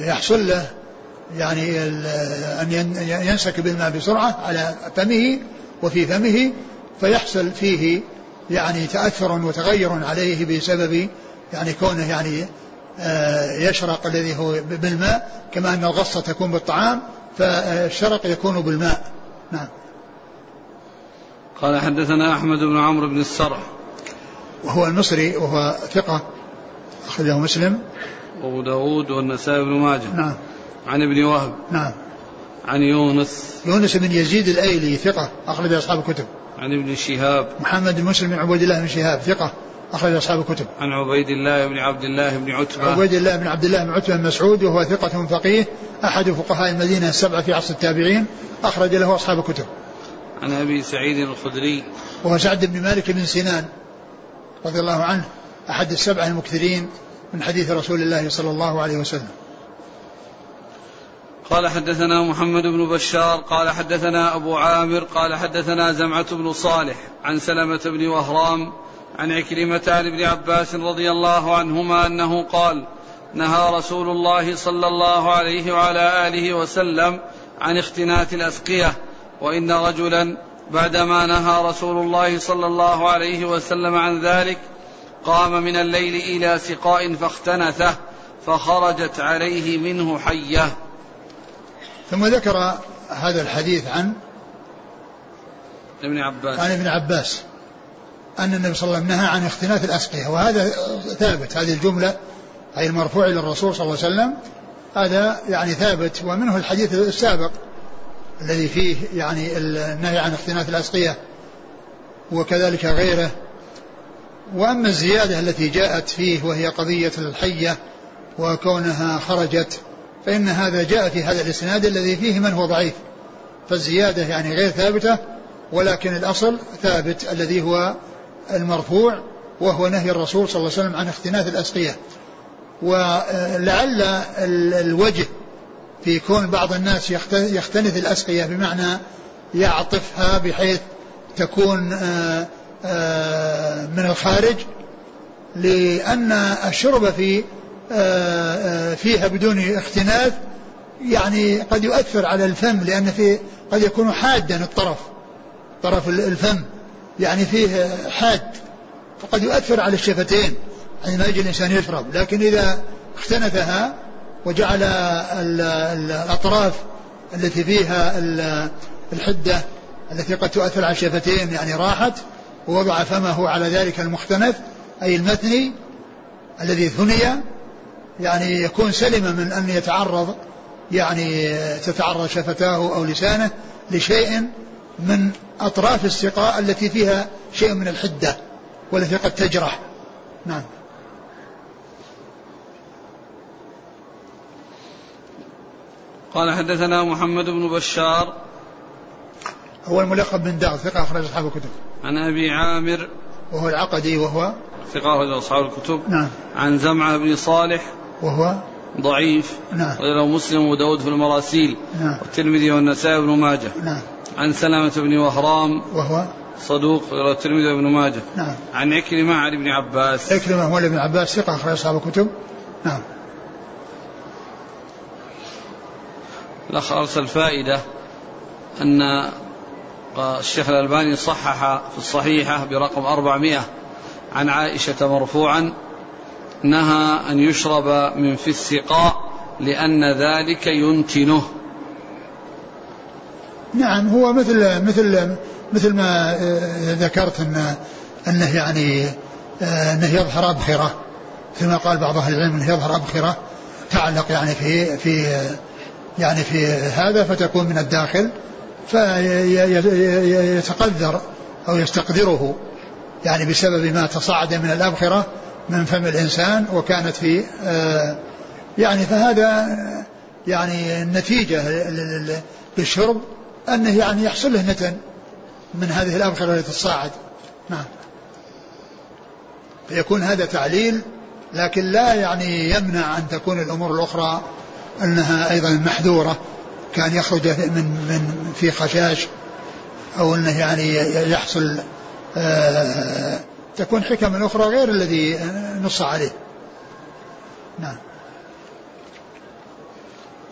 يحصل له يعني أن ينسك بالماء بسرعة على فمه وفي فمه، فيحصل فيه يعني تأثر وتغير عليه بسبب يعني كونه يعني يشرق الذي هو بالماء، كما أن الغصة تكون بالطعام فالشرق يكون بالماء. نعم. قال حدثنا أحمد بن عمرو بن السرح وهو المصري وهو ثقة، أخرجه مسلم وأبو داود والنسائي بن ماجه. نعم. عن ابن وهب. نعم. عن يونس بن يزيد الأيلي ثقة، أخرج أصحاب الكتب. عن ابن شهاب محمد بن عبد الله بن شهاب ثقة، أخرج أصحاب الكتب. عن عبيد الله بن عبد الله بن عتبة مسعود وهو ثقة فقيه، أحد فقهاء المدينة السبعة في عصر التابعين، أخرج له أصحاب الكتب. عن أبي سعيد الخدري وهو سعد بن مالك بن سنان رضي الله عنه، أحد السبعة المكثرين من حديث رسول الله صلى الله عليه وسلم. قال حدثنا محمد بن بشار قال حدثنا أبو عامر قال حدثنا زمعة بن صالح عن سلمة بن وهرام عن عكرمة عن ابن عباس رضي الله عنهما أنه قال: نهى رسول الله صلى الله عليه وعلى آله وسلم عن اختناث الأسقية، وإن رجلا بعدما نهى رسول الله صلى الله عليه وسلم عن ذلك قام من الليل إلى سقاء فاختنثه فخرجت عليه منه حية. ثم ذكر هذا الحديث عن ابن عباس أن النبي صلى الله عليه وسلم نهى عن اختناث الأسقية، وهذا ثابت، هذه الجملة أي المرفوع إلى الرسول صلى الله عليه وسلم هذا يعني ثابت، ومنه الحديث السابق الذي فيه يعني النهي عن اختناث الأسقية وكذلك غيره. وأما الزيادة التي جاءت فيه وهي قضية الحية وكونها خرجت، فإن هذا جاء في هذا الإسناد الذي فيه من هو ضعيف، فالزيادة يعني غير ثابتة، ولكن الأصل ثابت الذي هو المرفوع وهو نهي الرسول صلى الله عليه وسلم عن اختناث الأسقية. ولعل الوجه في كون بعض الناس يختنث الأسقية بمعنى يعطفها بحيث تكون من الخارج، لأن الشرب فيها بدون اختناث يعني قد يؤثر على الفم، لأن فيه قد يكون حادا طرف الفم يعني فيه حاد، فقد يؤثر على الشفتين عندما يجي الإنسان يشرب. لكن إذا اختنثها وجعل الأطراف التي فيها الحدة التي قد تؤثر على الشفتين يعني راحت، ووضع فمه على ذلك المختنث أي المثني الذي ثني، يعني يكون سلما من أن يتعرض يعني تتعرض شفتاه أو لسانه لشيء من أطراف السقاء التي فيها شيء من الحدة والتي قد تجرح. نعم. قال حدثنا محمد بن بشار هو الملقب بن داغ ثقة، أخرج أصحاب الكتب. عن أبي عامر وهو العقدي وهو ثقة، أخرج أصحاب الكتب. نعم. عن زمعة بن صالح وهو ضعيف. نعم. وله مسلم وداود في المراسيل. نعم. والترمذي والنسائي بن ماجه. نعم. عن سلمة بن وهرام وهو صدوق، وله الترمذي بن ماجه. نعم. عن عكرمة عن ابن عباس. عكرمة هو ابن عباس ثقة، أخرج أصحاب الكتب. نعم. الأخ أرسل فائدة أن الشيخ الألباني صحح في الصحيحة برقم 400 عن عائشة مرفوعا: نهى أن يشرب من في السقاء لأن ذلك ينتنه. نعم، هو مثل ما ذكرت أنه يعني أنه يظهر أبخرة، كما قال بعض أهل العلم أنه يظهر أبخرة تعلق يعني في هذا فتكون من الداخل، فيتقذر أو يستقذره يعني بسبب ما تصاعد من الأبخرة من فم الإنسان وكانت في يعني، فهذا يعني النتيجة للشرب أنه يعني يحصل له نتن من هذه الأبخرة التي تصاعد. نعم. فيكون هذا تعليل، لكن لا يعني يمنع أن تكون الأمور الأخرى أنها أيضا محذورة، كان يخرج من في خشاش أو أنه يعني يحصل تكون حكم أخرى غير الذي نص عليه. نعم.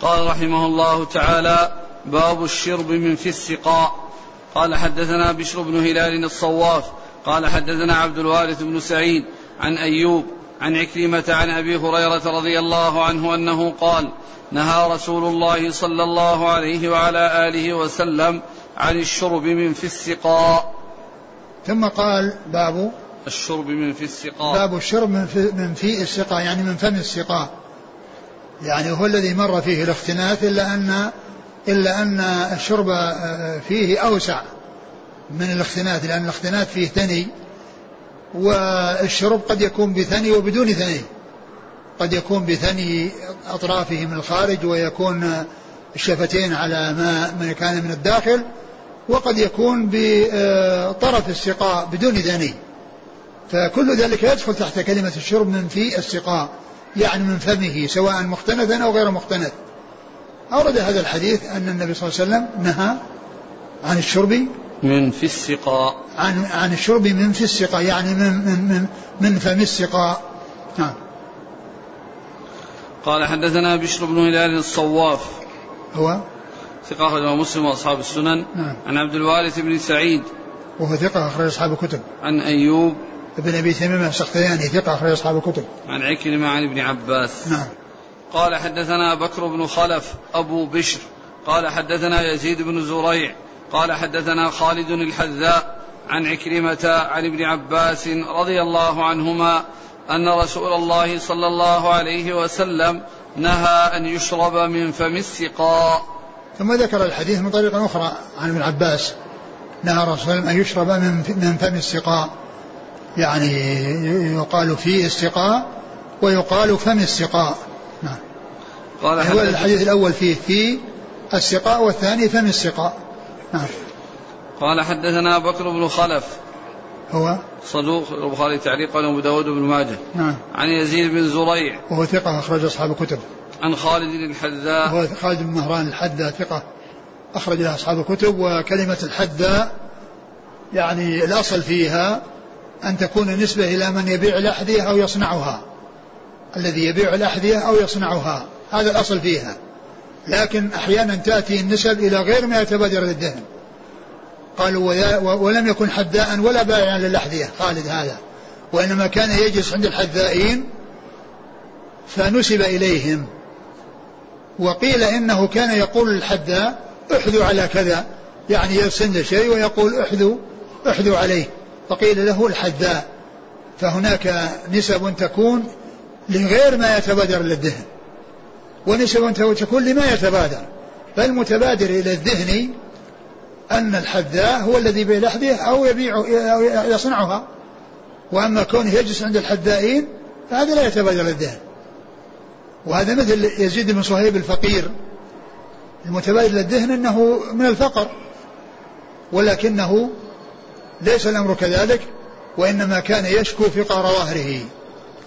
قال رحمه الله تعالى: باب الشرب من في السقاء. قال حدثنا بشر بن هلال الصواف قال حدثنا عبد الوارث بن سعيد عن أيوب عن عكرمة عن أبي هريرة رضي الله عنه أنه قال: نهى رسول الله صلى الله عليه وعلى آله وسلم عن الشرب من في السقاء. ثم قال: باب الشرب من في السقاء. باب الشرب من في السقاء يعني من فم السقاء، يعني هو الذي مر فيه الاختناث، إلا أن الشرب فيه أوسع من الاختناث، لأن الاختناث فيه ثني، والشرب قد يكون بثني وبدون ثني، قد يكون بثني أطرافه من الخارج ويكون الشفتين على ما كان من الداخل، وقد يكون بطرف السقاء بدون ثني، فكل ذلك يدخل تحت كلمة الشرب من في السقاء، يعني من فمه سواء مختنثا أو غير مختنث. أورد هذا الحديث أن النبي صلى الله عليه وسلم نهى عن الشرب من في السقاء، عن الشرب من في السقاء يعني من فم السقاء. نعم. قال حدثنا بشر بن هلال الصواف هو ثقة أخرجه مسلم وأصحاب السنن. نعم. عن عبد الوارث بن سعيد وهو ثقة أخرج أصحاب الكتب. عن أيوب ابن أبي تميمة السختياني ثقة أخرج أصحاب الكتب. عن عكرمة عن ابن عباس. نعم. قال حدثنا بكر بن خلف أبو بشر قال حدثنا يزيد بن زريع قال حدثنا خالد الحذاء عن عكرمة عن ابن عباس رضي الله عنهما أن رسول الله صلى الله عليه وسلم نهى أن يشرب من فم السقاء. ثم ذكر الحديث من طريقة أخرى عن ابن عباس: نهى رسول الله أن يشرب من فم السقاء، يعني يقال في السقاء ويقال فم السقاء. قال هو الحديث الأول فيه في السقاء والثاني فم السقاء. نعم. قال حدثنا بكر بن خلف هو صدوق البخاري تعليقا وابو داود بن ماجه. نعم. عن يزيد بن زريع وهو ثقة أخرج أصحاب الكتب. عن خالد الحذاء وهو خالد بن مهران الحذاء ثقة أخرج له أصحاب الكتب. وكلمة الحذاء يعني الأصل فيها أن تكون نسبة إلى من يبيع الأحذية أو يصنعها، الذي يبيع الأحذية أو يصنعها، هذا الأصل فيها، لكن أحيانا تأتي النسب إلى غير ما يتبادر للذهن. قالوا: ولم يكن حذاء ولا بائعا للأحذية خالد هذا، وإنما كان يجلس عند الحذائين فنسب إليهم. وقيل إنه كان يقول الحذاء: احذوا على كذا، يعني يرسل شيء ويقول احذوا عليه، فقيل له الحذاء. فهناك نسب تكون لغير ما يتبادر للذهن، ونسب تكون لما يتبادر، فالمتبادر إلى الذهن أن الحذاء هو الذي يبيع الأحذية أو يصنعها، وأما كونه يجلس عند الحذائين فهذا لا يتبادر للذهن. وهذا مثل يزيد بن صهيب الفقير، المتبادر للذهن أنه من الفقر، ولكنه ليس الأمر كذلك، وإنما كان يشكو فقر ظهره،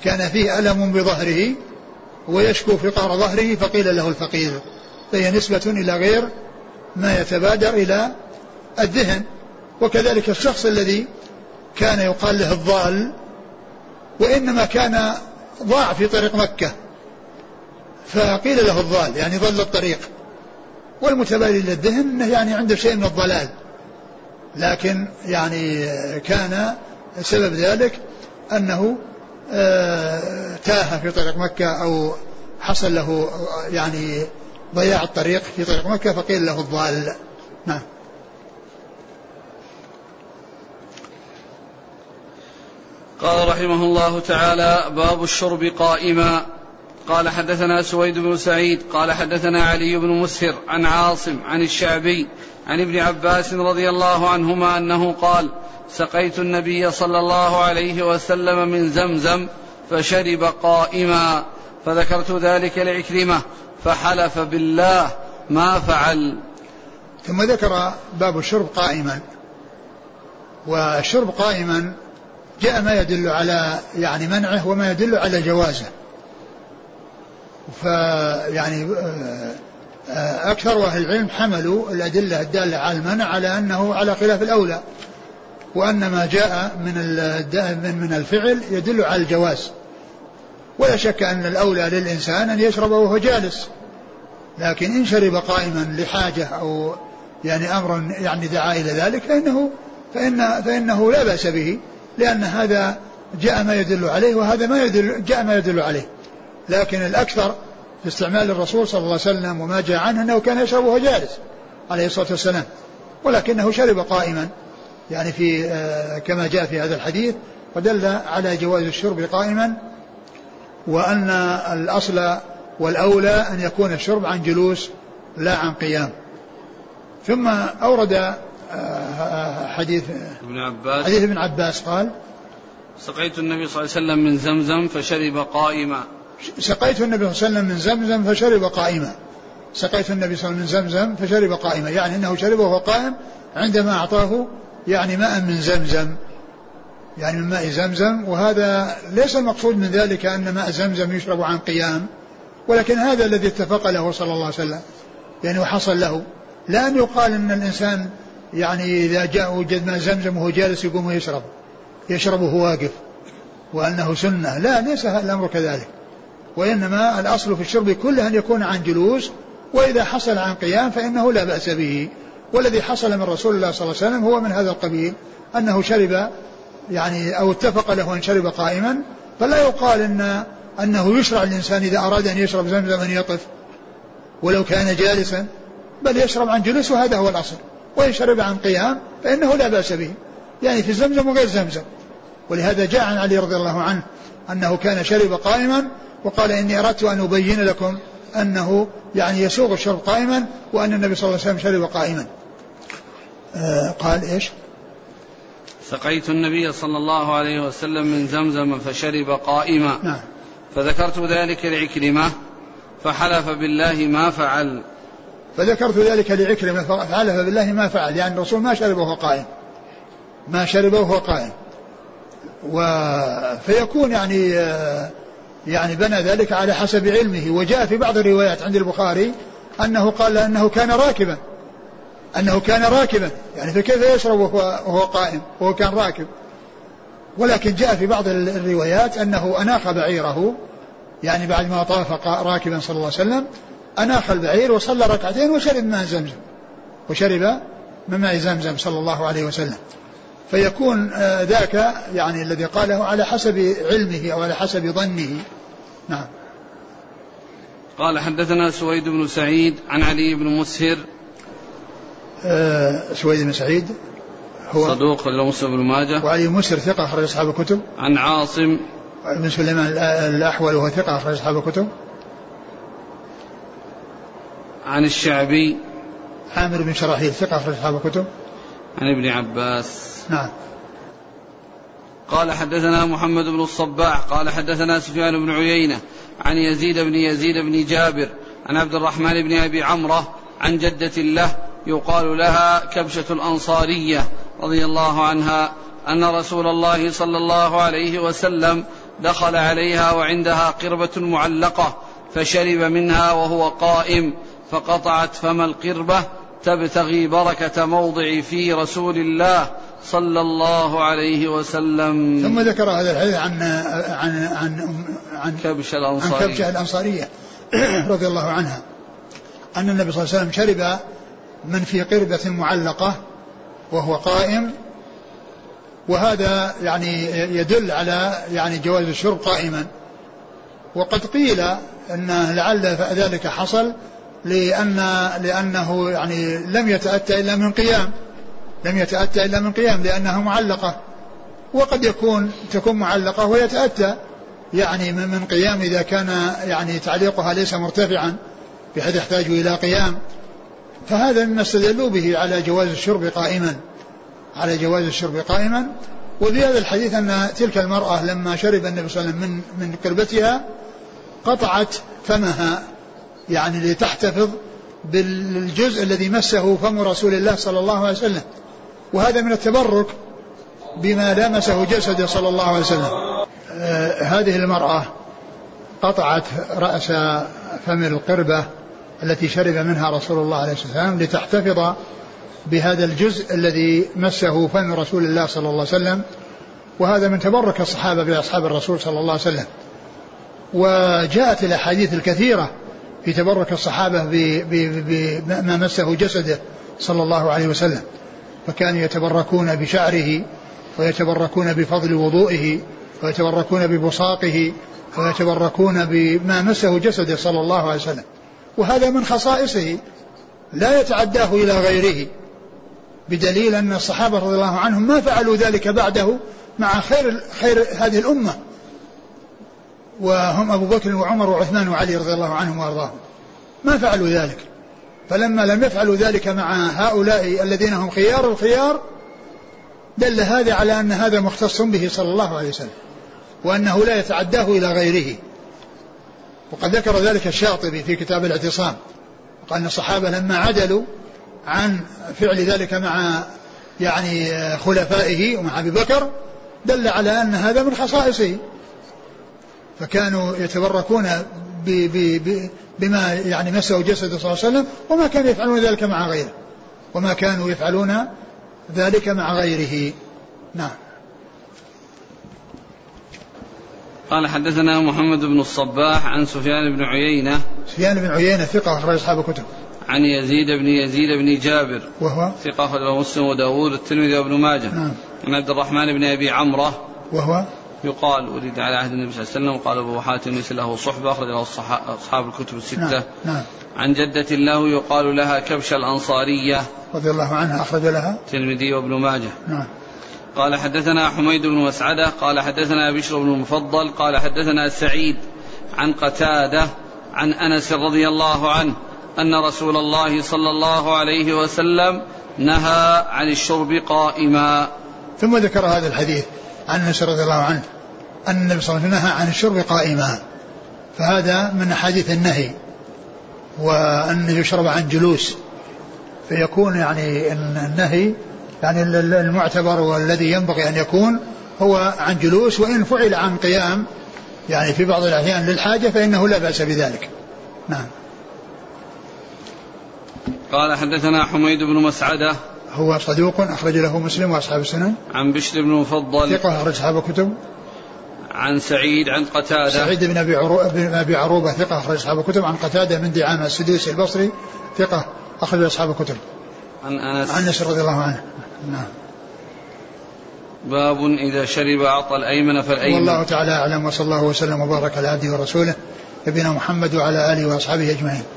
كان فيه ألم بظهره ويشكو فقر ظهره فقيل له الفقير، فهي نسبة إلى غير ما يتبادر إلى الذهن. وكذلك الشخص الذي كان يقال له الضال، وإنما كان ضاع في طريق مكة فقيل له الضال، يعني ضل الطريق. والمتبادر إلى الذهن يعني عنده شيء من الضلال، لكن يعني كان سبب ذلك أنه تاه في طريق مكة أو حصل له يعني ضياع الطريق في طريق مكة فقيل له الضال. نعم. قال رحمه الله تعالى: باب الشرب قائما. قال حدثنا سويد بن سعيد قال حدثنا علي بن مسهر عن عاصم عن الشعبي عن ابن عباس رضي الله عنهما أنه قال: سقيت النبي صلى الله عليه وسلم من زمزم فشرب قائما، فذكرت ذلك لعكرمة فحلف بالله ما فعل. ثم ذكر باب الشرب قائما. والشرب قائما جاء ما يدل على يعني منعه وما يدل على جوازه، فيعني أكثر أهل العلم حملوا الأدلة الدالة على المنع على أنه على خلاف الأولى، وأن ما جاء من الفعل يدل على الجواز. ولا شك أن الأولى للإنسان أن يشرب وهو جالس، لكن إن شرب قائما لحاجة أو يعني أمر يعني دعا إلى ذلك فإنه لا بأس به، لأن هذا جاء ما يدل عليه وهذا ما يدل جاء ما يدل عليه. لكن الأكثر في استعمال الرسول صلى الله عليه وسلم وما جاء عنه أنه كان يشربه جالس عليه الصلاة والسلام، ولكنه شرب قائما يعني في كما جاء في هذا الحديث، ودل على جواز الشرب قائما، وأن الأصل والأولى أن يكون الشرب عن جلوس لا عن قيام. ثم أورد حديث ابن عباس قال سقيت النبي صلى الله عليه وسلم من زمزم فشرب قائما. سقيت النبي صلى الله عليه وسلم من زمزم فشرب قائما. سقيت النبي صلى الله عليه وسلم من زمزم فشرب قائما، يعني أنه شربه وهو قائم عندما أعطاه يعني ماء من زمزم، يعني من ماء زمزم. وهذا ليس المقصود من ذلك أن ماء زمزم يشرب عن قيام، ولكن هذا الذي اتفق له صلى الله عليه وسلم يعني وحصل له، لا أن يقال أن الإنسان يعني إذا جاء وجد ماء زمزم وهو جالس يقوم ويشرب وهو واقف وأنه سنة، لا ليس الأمر كذلك، وإنما الأصل في الشرب كله أن يكون عن جلوس، وإذا حصل عن قيام فإنه لا بأس به. والذي حصل من رسول الله صلى الله عليه وسلم هو من هذا القبيل، أنه شرب يعني أو اتفق له أن شرب قائما، فلا يقال أنه يشرع الإنسان إذا أراد أن يشرب زمزم أن يطف ولو كان جالسا، بل يشرب عن جلوس وهذا هو الأصل، وإن شرب عن قيام فإنه لا بأس به، يعني في زمزم وغير زمزم. ولهذا جاء عن علي رضي الله عنه أنه كان شرب قائما وقال إني أردت أن أبين لكم أنه يعني يسوغ الشرب قائما، وأن النبي صلى الله عليه وسلم شرب قائما. قال إيش؟ سقيت النبي صلى الله عليه وسلم من زمزم فشرب قائما. نعم. فذكرت ذلك لعكرمة فحلف بالله ما فعل. فذكرت ذلك لعكرمة فحلف بالله ما فعل، يعني الرسول ما شربه وهو قائم، ما شربه وهو قائم، فيكون يعني بنى ذلك على حسب علمه. وجاء في بعض الروايات عند البخاري أنه قال أنه كان راكبا، يعني فكيف يشرب وهو قائم وهو كان راكب. ولكن جاء في بعض الروايات أنه أناخ بعيره، يعني بعد ما طاف راكبا صلى الله عليه وسلم أناخ البعير وصلى ركعتين وشرب ماء زمزم، وشرب من ماء زمزم صلى الله عليه وسلم. فيكون ذاك يعني الذي قاله على حسب علمه أو على حسب ظنه. نعم. قال حدثنا سويد بن سعيد عن علي بن مسهر. سويد بن سعيد هو صدوق له مسلم بن ماجه، وعلي مسهر ثقة أخرج أصحاب الكتب. عن عاصم بن سليمان الأحول وهو ثقة أخرج أصحاب الكتب. عن الشعبي عامر بن شراحيل ثقة أخرج أصحاب الكتب. عن ابن عباس. نعم. قال حدثنا محمد بن الصباح قال حدثنا سفيان بن عيينة عن يزيد بن جابر عن عبد الرحمن بن أبي عمرة عن جدة له يقال لها كبشة الأنصارية رضي الله عنها أن رسول الله صلى الله عليه وسلم دخل عليها وعندها قربة معلقة فشرب منها وهو قائم، فقطعت فم القربة تبتغي بركة موضع في رسول الله صلى الله عليه وسلم. ثم ذكر هذا الحديث عن كبشة الأنصارية رضي الله عنها أن النبي صلى الله عليه وسلم شرب من في قربة معلقة وهو قائم، وهذا يعني يدل على يعني جواز الشرب قائما. وقد قيل أن لعل ذلك حصل لأنه يعني لم يتأتى إلا من قيام لأنها معلقة، وقد تكون معلقة ويتأتى يعني من قيام إذا كان يعني تعليقها ليس مرتفعا بحيث يحتاج إلى قيام. فهذا مما استدلوا به على جواز الشرب قائما، وفي هذا الحديث أن تلك المرأة لما شرب النبي صلى الله عليه وسلم من قربتها قطعت فمها، يعني لتحتفظ بالجزء الذي مسه فم رسول الله صلى الله عليه وسلم، وهذا من التبرك بما لامسه جسده صلى الله عليه وسلم. هذه المرأة قطعت رأس فم القربة التي شرب منها رسول الله عليه وسلم لتحتفظ بهذا الجزء الذي مسه فم رسول الله صلى الله عليه وسلم، وهذا من تبرك الصحابة بأصحاب الرسول صلى الله عليه وسلم. وجاءت الأحاديث الكثيرة يتبرك الصحابة بما مسه جسده صلى الله عليه وسلم, فكانوا يتبركون بشعره ويتبركون بفضل وضوئه ويتبركون ببصاقه ويتبركون بما مسه جسده صلى الله عليه وسلم, وهذا من خصائصه لا يتعداه إلى غيره, بدليل أن الصحابة رضي الله عنهم ما فعلوا ذلك بعده مع خير هذه الأمة, وهم أبو بكر وعمر وعثمان وعلي رضي الله عنهم وأرضاهم, ما فعلوا ذلك. فلما لم يفعلوا ذلك مع هؤلاء الذين هم خيار الخيار, دل هذا على أن هذا مختص به صلى الله عليه وسلم, وأنه لا يتعداه إلى غيره. وقد ذكر ذلك الشاطبي في كتاب الاعتصام, وقال أن الصحابة لما عدلوا عن فعل ذلك مع يعني خلفائه ومع أبي بكر, دل على أن هذا من خصائصه, فكانوا يتبركون بما يعني مسه جسده صلى الله عليه وسلم, وما كانوا يفعلون ذلك مع غيره نعم. قال حدثنا محمد بن الصباح عن سفيان بن عيينة. سفيان بن عيينة ثقة أخرج أصحاب كتب. عن يزيد بن جابر وهو ثقة أخرج مسلم وداود الترمذي وابن ماجه. نعم. عن عبد الرحمن بن أبي عمرة وهو يقال ولد على عهد النبي صلى الله عليه وسلم, وقال أبو حاتم مثله صحبة أخرج له أصحاب الكتب الستة. نعم. نعم. عن جدة له يقال لها كبش الأنصارية رضي الله عنها أخرج لها الترمذي وابن ماجه. نعم. قال حدثنا حميد بن مسعدة قال حدثنا بشر بن المفضل قال حدثنا سعيد عن قتادة عن أنس رضي الله عنه أن رسول الله صلى الله عليه وسلم نهى عن الشرب قائما. ثم ذكر هذا الحديث عن أنس رضي الله عنه أن النبي صلى الله عليه وسلم نهى عن الشرب قائما, فهذا من حديث النهي, وأن يشرب عن جلوس, فيكون يعني النهي يعني المعتبر والذي ينبغي أن يكون هو عن جلوس, وإن فعل عن قيام يعني في بعض الأحيان للحاجة فإنه لا بأس بذلك. نعم. قال حدثنا حميد بن مسعدة هو صدوق أخرج له مسلم وأصحاب السنن. عن بشر بن مفضل ثقة أخرج أصحاب كتب. عن سعيد عن قتادة. سعيد بن أبي عروبة ثقة أخرج أصحاب كتب. عن قتادة من دعامة السدوسي البصري ثقة أخرج أصحاب كتب. عن أنس رضي الله عنه. نعم. باب إذا شرب أعطى الأيمن فالأيمن. والله تعالى أعلم, وصلى الله وسلم وبارك على عبده ورسوله نبينا محمد وعلى آله وأصحابه أجمعين.